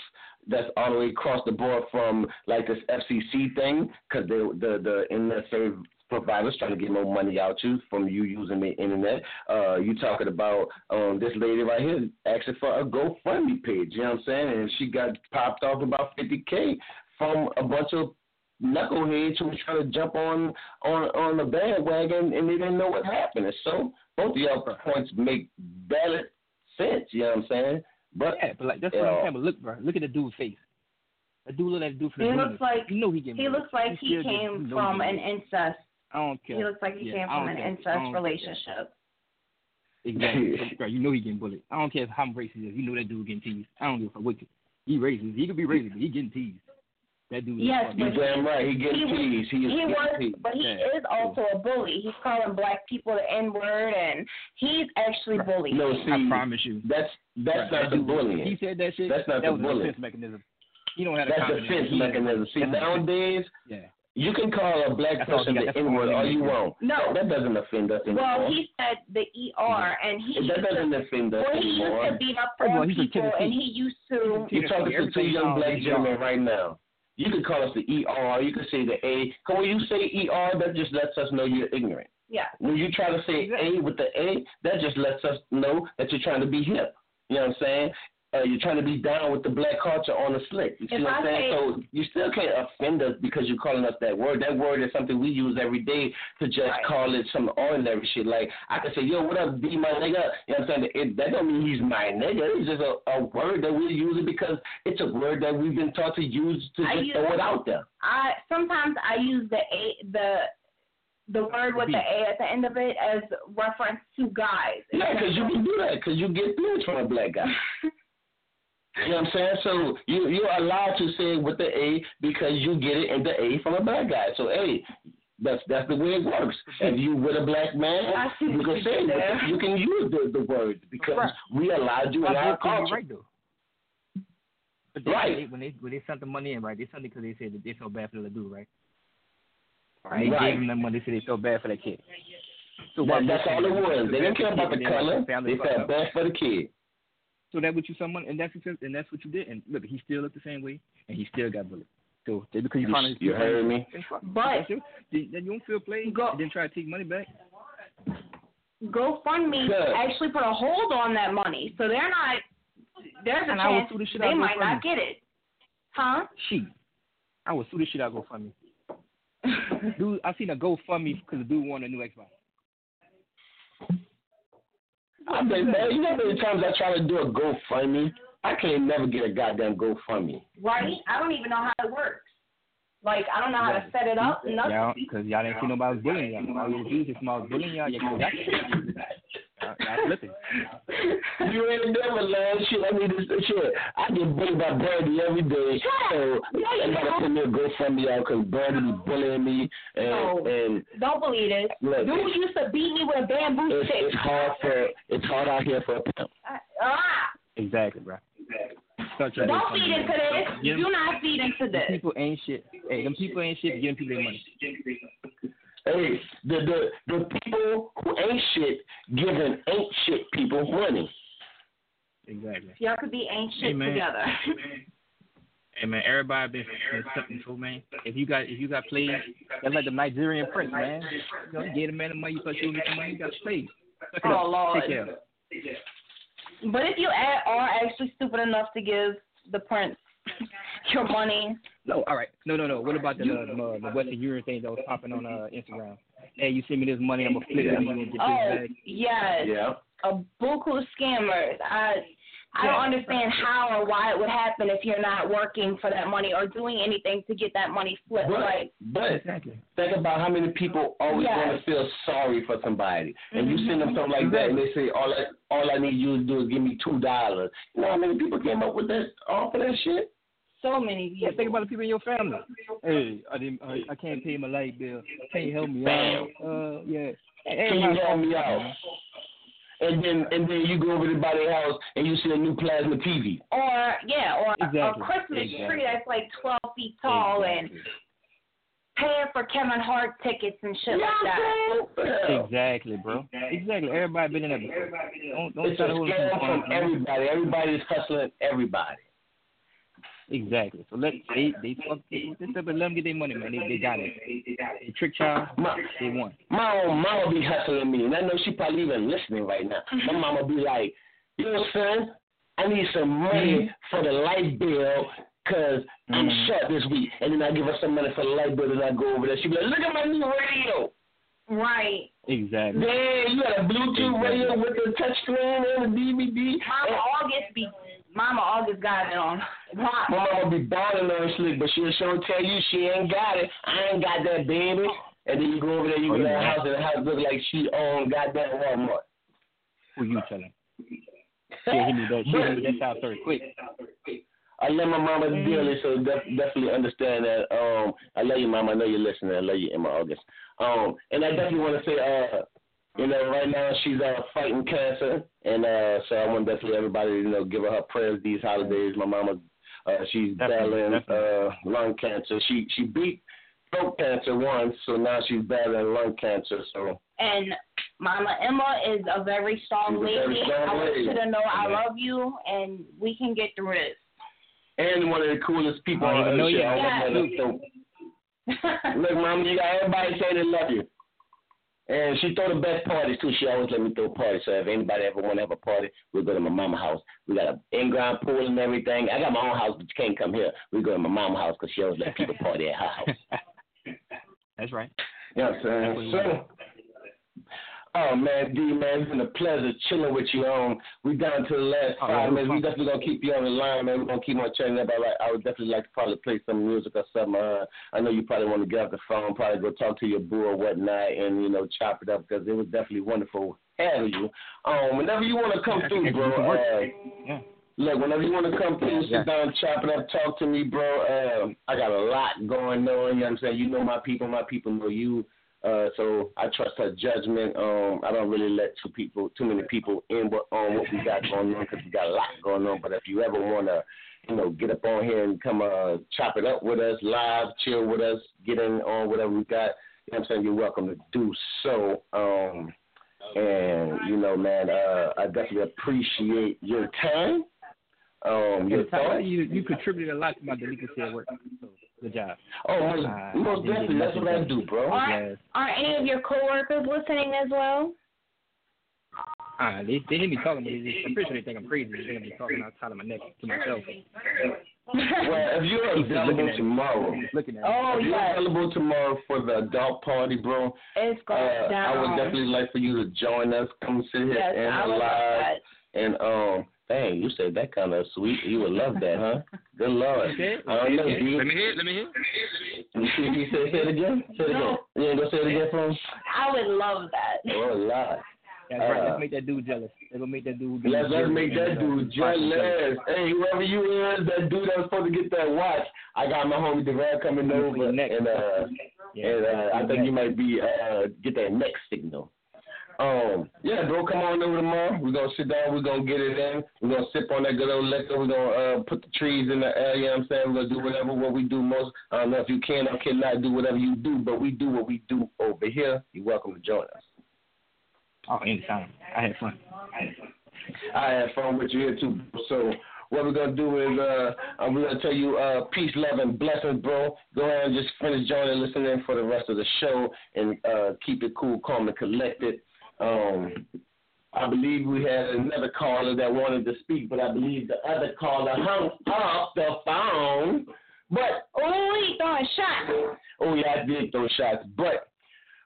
That's all the way across the board from like this F C C thing, because the the internet service providers trying to get more money out you from you using the internet. Uh, you talking about um, this lady right here asking for a GoFundMe page, you know what I'm saying? And she got popped off about fifty K from a bunch of knuckleheads who were trying to jump on on on the bandwagon, and they didn't know what happened. And so both of y'all points make valid sense, you know what I'm saying? But, yeah, but like that's what I'm saying. But look, bro, look at the dude's face. The dude look at the dude for the He looks like you know he, he looks like he, he came just, from an incest. I don't care. He looks like he yeah, came from an incest relationship. Exactly. Bro, you know he getting bullied. I don't care how racist he is. You know that dude getting teased. I don't give a fuck what he racist. He could be racist, but he getting teased. That dude. Yes, but he's damn right. He getting teased. He, he, he was, teased. But he yeah. is also a bully. He's calling black people the N word, and he's actually right. bullying. No, see, I promise you. That's that's right. not that's the bullying. He said that shit. That's not that the bullying. Defense mechanism. You don't have that's a defense mechanism. See, that's nowadays, yeah. you can call a black that's person the N word all you want. No, that doesn't offend us anymore. Well, he said the E R, yeah. and he that doesn't to, offend us well, anymore. Well, he used to beat up on well, people, and he used to. You're talking to two young black gentlemen right now. You can call us the E R. You can say the A. Because when you say E R, that just lets us know you're ignorant. Yeah. When you try to say A with the A, that just lets us know that you're trying to be hip. You know what I'm saying? Uh, you're trying to be down with the black culture on the slick. You see if what I'm saying? Say, so you still can't offend us because you're calling us that word. That word is something we use every day to just right. call it some ordinary shit. Like, I can say, yo, what up, B, my nigga? You know what I'm saying? It, that don't mean he's my nigga. It's just a, a word that we're using because it's a word that we've been taught to use to I just use, throw it out there. I Sometimes I use the A, the... the word with the A at the end of it as reference to guys. Yeah, because you can do that, because you get things from a black guy. You know what I'm saying? So you, you're allowed to say it with the A because you get it in the A from a black guy. So, hey, that's that's the way it works. If you with a black man, you can say it. You can use the, the words because right. we allowed you in our culture. Right, though. But they, right. They, when, they, when they sent the money in, right, they sent it because they said that they felt bad for the dude, right? Right. They gave them that money, so they felt bad for that kid. So that, that's all it was. They didn't care about the color. They felt bad for the kid. So that what you someone, and that's and that's what you did. And look, he still looked the same way, and he still got bullied. So because you finally you heard me, but you don't feel played. Go, and then try to take money back. GoFundMe actually put a hold on that money, so they're not. There's a chance they might not get it. Huh? She, I would sue the shit out of GoFundMe. Dude, I seen a GoFundMe because the dude wanted a new Xbox. I've been bad. You know how many times I try to do a GoFundMe? I can't never get a goddamn GoFundMe. Right? I don't even know how it works. Like, I don't know how to set it up. Nothing. Because y'all didn't see nobody was bullying y'all. All you dudes just was bullying y'all. Y'all flipping. You ain't never learned shit. I mean, this shit. I get bullied by Brandy every day. So I gotta put me a GoFundMe out because Brandy be bullying me. And, no, and don't believe this. Look, dude used to beat me with a bamboo it's, stick. It's hard for. It's hard out here for a pimp. Ah. Exactly, bro. Exactly. Don't feed into this. Yeah. Do not feed into this. Them people ain't shit. Hey, them people ain't shit. Giving people their money. Hey, the the the people who ain't shit giving ain't shit people money. Exactly. Y'all could be ain't shit hey, together. Amen. Hey man, everybody been something for man. If you got if you got played, that's like the Nigerian prince, man. You know, get a man the money, you put you in the money, you got played. Oh Lord. Take care. But if you are actually stupid enough to give the prince your money. No, all right. No, no, no. What about the, uh, the, the Western Union thing that was popping on uh, Instagram? Hey, you send me this money, I'm going to flip it. Yeah. Oh, yes. Yeah. A buku scammers. I I don't understand how or why it would happen if you're not working for that money or doing anything to get that money flipped. But, like, but exactly. think about how many people always yes. want to feel sorry for somebody. And mm-hmm. you send them something like that, and they say, all I, all I need you to do is give me two dollars. You know how many people came up with that, all for that shit? So many people. Yeah, think about the people in your family. Hey, I didn't. I, I can't pay my light bill. Can you help me out? Uh, yeah. Can you help me out? And then and then you go over to their house and you see a new plasma T V. Or, yeah, or exactly. a Christmas exactly. tree that's like twelve feet tall exactly. and paying for Kevin Hart tickets and shit yeah, like that. Bro. Exactly, bro. Exactly. Everybody been in that before. Don't, don't it's a scam from everybody. Everybody's hustling everybody. Exactly. So let they they fuck this up and let them get their money, man. They, they got it. They, they trick child. My, they won. My own mama be hustling me, and I know she probably even listening right now. My mama be like, "You know, son, I need some money for the light bill because mm-hmm. I'm short this week." And then I give her some money for the light bill, and I go over there. She be like, "Look at my new radio." Right. Exactly. Yeah, you got a Bluetooth exactly. radio with a touchscreen and a D V D. Mama August be. Mama August got it on. Mama, Mama be balling on slick, but she'll sure tell you she ain't got it. I ain't got that, baby. And then you go over there, you oh, go to yeah. the house, and the house look like she own goddamn Walmart. Who you telling? She'll hit me that. She'll hit me that out very quick. I love my mama mm. dearly, so def- definitely understand that. Um, I love you, Mama. I know you're listening. I love you, Emma August. Um, and I definitely want to say, uh. You know, right now she's uh, fighting cancer, and uh, so I want definitely everybody to, you know, give her her prayers these holidays. My mama, uh, she's battling uh, lung cancer. She she beat throat cancer once, so now she's battling lung cancer. So and Mama Emma is a very strong she's lady. Very strong I want you to know I love you, and we can get through this. And one of the coolest people on earth. Yeah. Look, Mama, you got everybody saying they love you. And she throw the best parties, too. She always let me throw parties. So if anybody ever want to have a party, we go to my mama's house. We got an in-ground pool and everything. I got my own house, but you can't come here. We go to my mama's house because she always let people party at her house. That's right. You know what I'm saying? So, oh, man, D, man, it's been a pleasure chilling with you. Um, we down to the last oh, five minutes. We definitely going to keep you on the line, man. We're going to keep on chatting up. I would definitely like to probably play some music or something. Uh, I know you probably want to get off the phone, probably go talk to your boo or whatnot and, you know, chop it up because it was definitely wonderful having you. Um, whenever you want to come yeah, through, bro, uh, yeah. look, whenever you want to come through, yeah. sit down, chop it up, talk to me, bro. Uh, I got a lot going on, you know what I'm saying? You know my people, my people know you. Uh, so I trust her judgment. Um, I don't really let two people, too many people in what, on what we got going on because we got a lot going on. But if you ever want to, you know, get up on here and come uh, chop it up with us, live, chill with us, get in on whatever we got, you know what I'm saying, you're welcome to do so. Um, and, you know, man, uh, I definitely appreciate your time. Um, your thoughts. You, you contributed a lot to my delicacy at work. Good job. Oh, most, uh, most definitely. That's what I do, bro. Are, yes. are any of your coworkers listening as well? Uh, they, they hear me talking. I'm pretty sure they think I'm crazy. They hear me talking outside of my neck to myself. Well, if you're available tomorrow, looking at oh, if you're yes. available tomorrow for the adult party, bro, it's going uh, down. I would definitely like for you to join us. Come sit here yes, and live. And, um, dang, you said that kind of sweet. You would love that, huh? Good Lord. Okay. I don't know, dude. Let me hear it. Let me hear it. Let me see if you say, say it again. Say it no. again. You ain't going to say it again for him? I would love that. Oh, Lord. That's uh, right. Let's make that dude jealous. Let's make that dude jealous. Let's make that dude jealous. Hey, whoever you is, that dude that was supposed to get that watch, I got my homie DeVar coming over. And, uh, yeah. and uh, I think you might be uh, get that next signal. Um, yeah, bro, come on over tomorrow. We're going to sit down. We're going to get it in. We're going to sip on that good old liquor. We're going to uh, put the trees in the air. You know what I'm saying? We're going to do whatever what we do most. I don't know if you can or cannot do whatever you do, but we do what we do over here. You're welcome to join us. Oh, anytime. I had fun. I had fun, I had fun with you here, too. So what we're going to do is uh, I'm going to tell you uh, peace, love, and blessings, bro. Go ahead and just finish joining and listening for the rest of the show and uh, keep it cool, calm, and collected. Um, I believe we had another caller that wanted to speak, but I believe the other caller hung up the phone. But oh, he throwing shots. Oh yeah, I did throw shots. But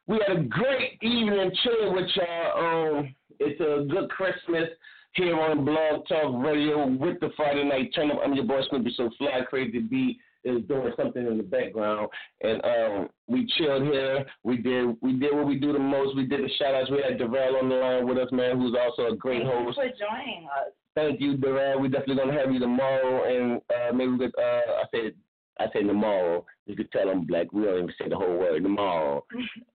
we had a great evening chilling with y'all. Um, it's a good Christmas. here on Blog Talk Radio with the Friday Night Turn Up. I'm your boy Snoopy SoFly. Crazy B is doing something in the background, and um, we chilled here. We did we did what we do the most. We did the shout outs. We had DeVar on the line with us, man, who's also a great host. Thank you for joining us. Thank you, DeVar. We're definitely gonna have you tomorrow, and uh, maybe we could. Uh, I said. I said tomorrow. You could tell I'm black. We don't even say the whole word tomorrow.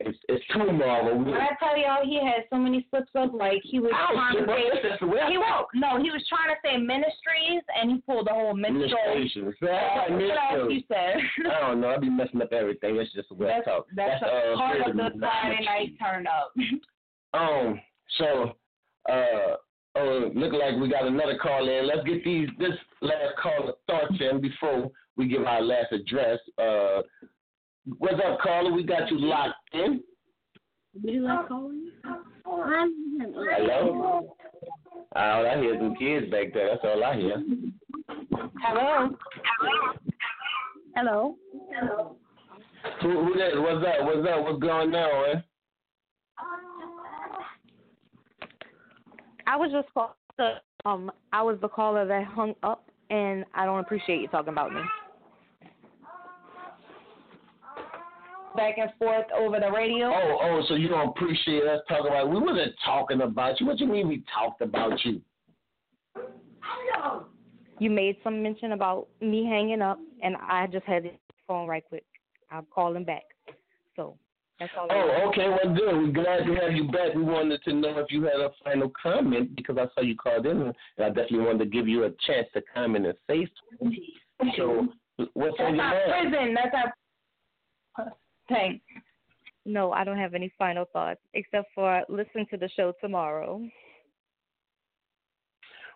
It's it's tomorrow. When I tell y'all, he had so many slips up. Like he was I trying to say he won't. No, he was trying to say ministries, and he pulled the whole minstrel. Ministrations. That's what else he said. I don't know. I be messing up everything. That's just what I talk. That's, that's a uh, part of the Friday night turn up. Um. So. Uh. Oh, look like we got another call in. Let's get these this last caller thoughts in before we give our last address. Uh, what's up, caller? We got you locked in. Would you like calling? Hello? All I hear is some kids back there. That's all I hear. Hello? Hello? Hello? Who, who that? What's up? What's up? What's going on, eh? I was just called the, um I was the caller that hung up, and I don't appreciate you talking about me. Back and forth over the radio. Oh, oh, so you don't appreciate us talking about you. We wasn't talking about you. What do you mean we talked about you? You made some mention about me hanging up, and I just had the phone right quick. I'm calling back. So That's all oh, okay. Well, good. We're glad to have you back. We wanted to know if you had a final comment because I saw you called in, and I definitely wanted to give you a chance to comment and say something. So, what's That's on your mind? That's our prison. That's our thing. No, I don't have any final thoughts except for listen to the show tomorrow.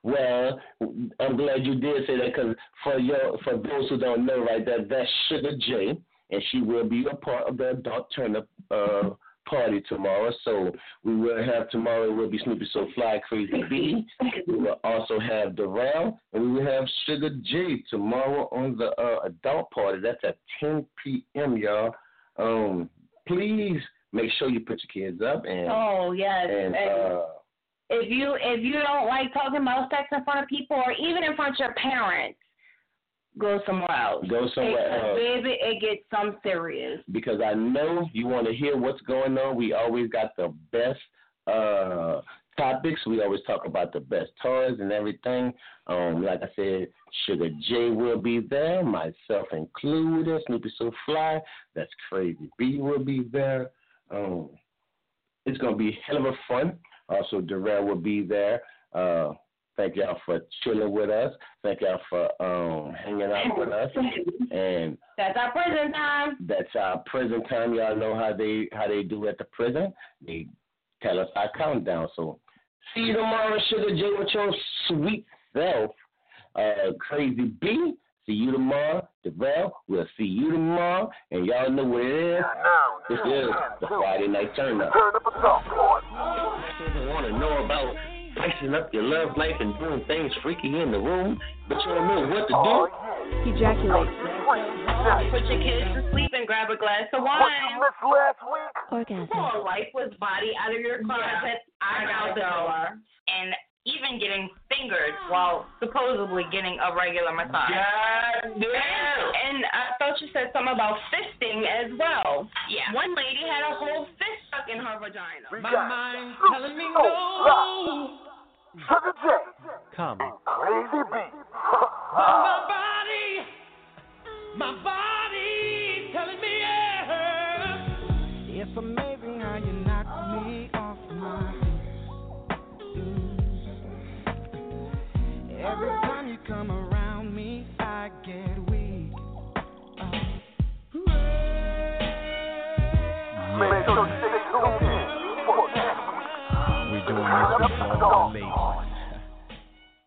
Well, I'm glad you did say that because for your for those who don't know, right, that that's Sugar J. And she will be a part of the adult turn-up uh, party tomorrow. So we will have tomorrow, it will be Snoopy SoFly, Crazy B. We will also have Darrell, and we will have Sugar J tomorrow on the uh, adult party. That's at ten p.m., y'all. Um, please make sure you put your kids up. And Oh, yes. And, and uh, if you if you don't like talking about sex in front of people or even in front of your parents, Go somewhere else. Go somewhere else. Baby, it gets some serious. Because I know you want to hear what's going on. We always got the best uh, topics. We always talk about the best toys and everything. Um, like I said, Sugar J will be there, myself included, Snoopy SoFly. That's Crazy B will be there. Um, it's going to be hell of a fun. Also, Darrell will be there. Uh, Thank y'all for chilling with us. Thank y'all for um, hanging out with us. And that's our prison time. That's our prison time. Y'all know how they how they do at the prison. They tell us our countdown. So see you tomorrow, Sugar J, with your sweet self, uh, Crazy B. See you tomorrow, DeVal. We'll see you tomorrow, and y'all know what it is. This is the Friday Night Turn Up. Turn up a soft board. Want to know about spicing up your love life and doing things freaky in the room, but you don't know what to do? Ejaculate. Put your kids to sleep and grab a glass of wine. What you last week? Orgasm. Pull a lifeless body out of your closet, out yeah. the door, and even getting fingered while supposedly getting a regular massage. God damn. And, and I thought you said something about fisting as well. Yeah. One lady had a whole fist stuck in her vagina. My mind's telling me no. Sugar J. Come. And Crazy B. My body, my body's telling me yes. It's amazing how you knock me off my feet. Mm. Every time you come around me, I get weak. Oh. Yeah. Yeah. We're doing this for all the ladies.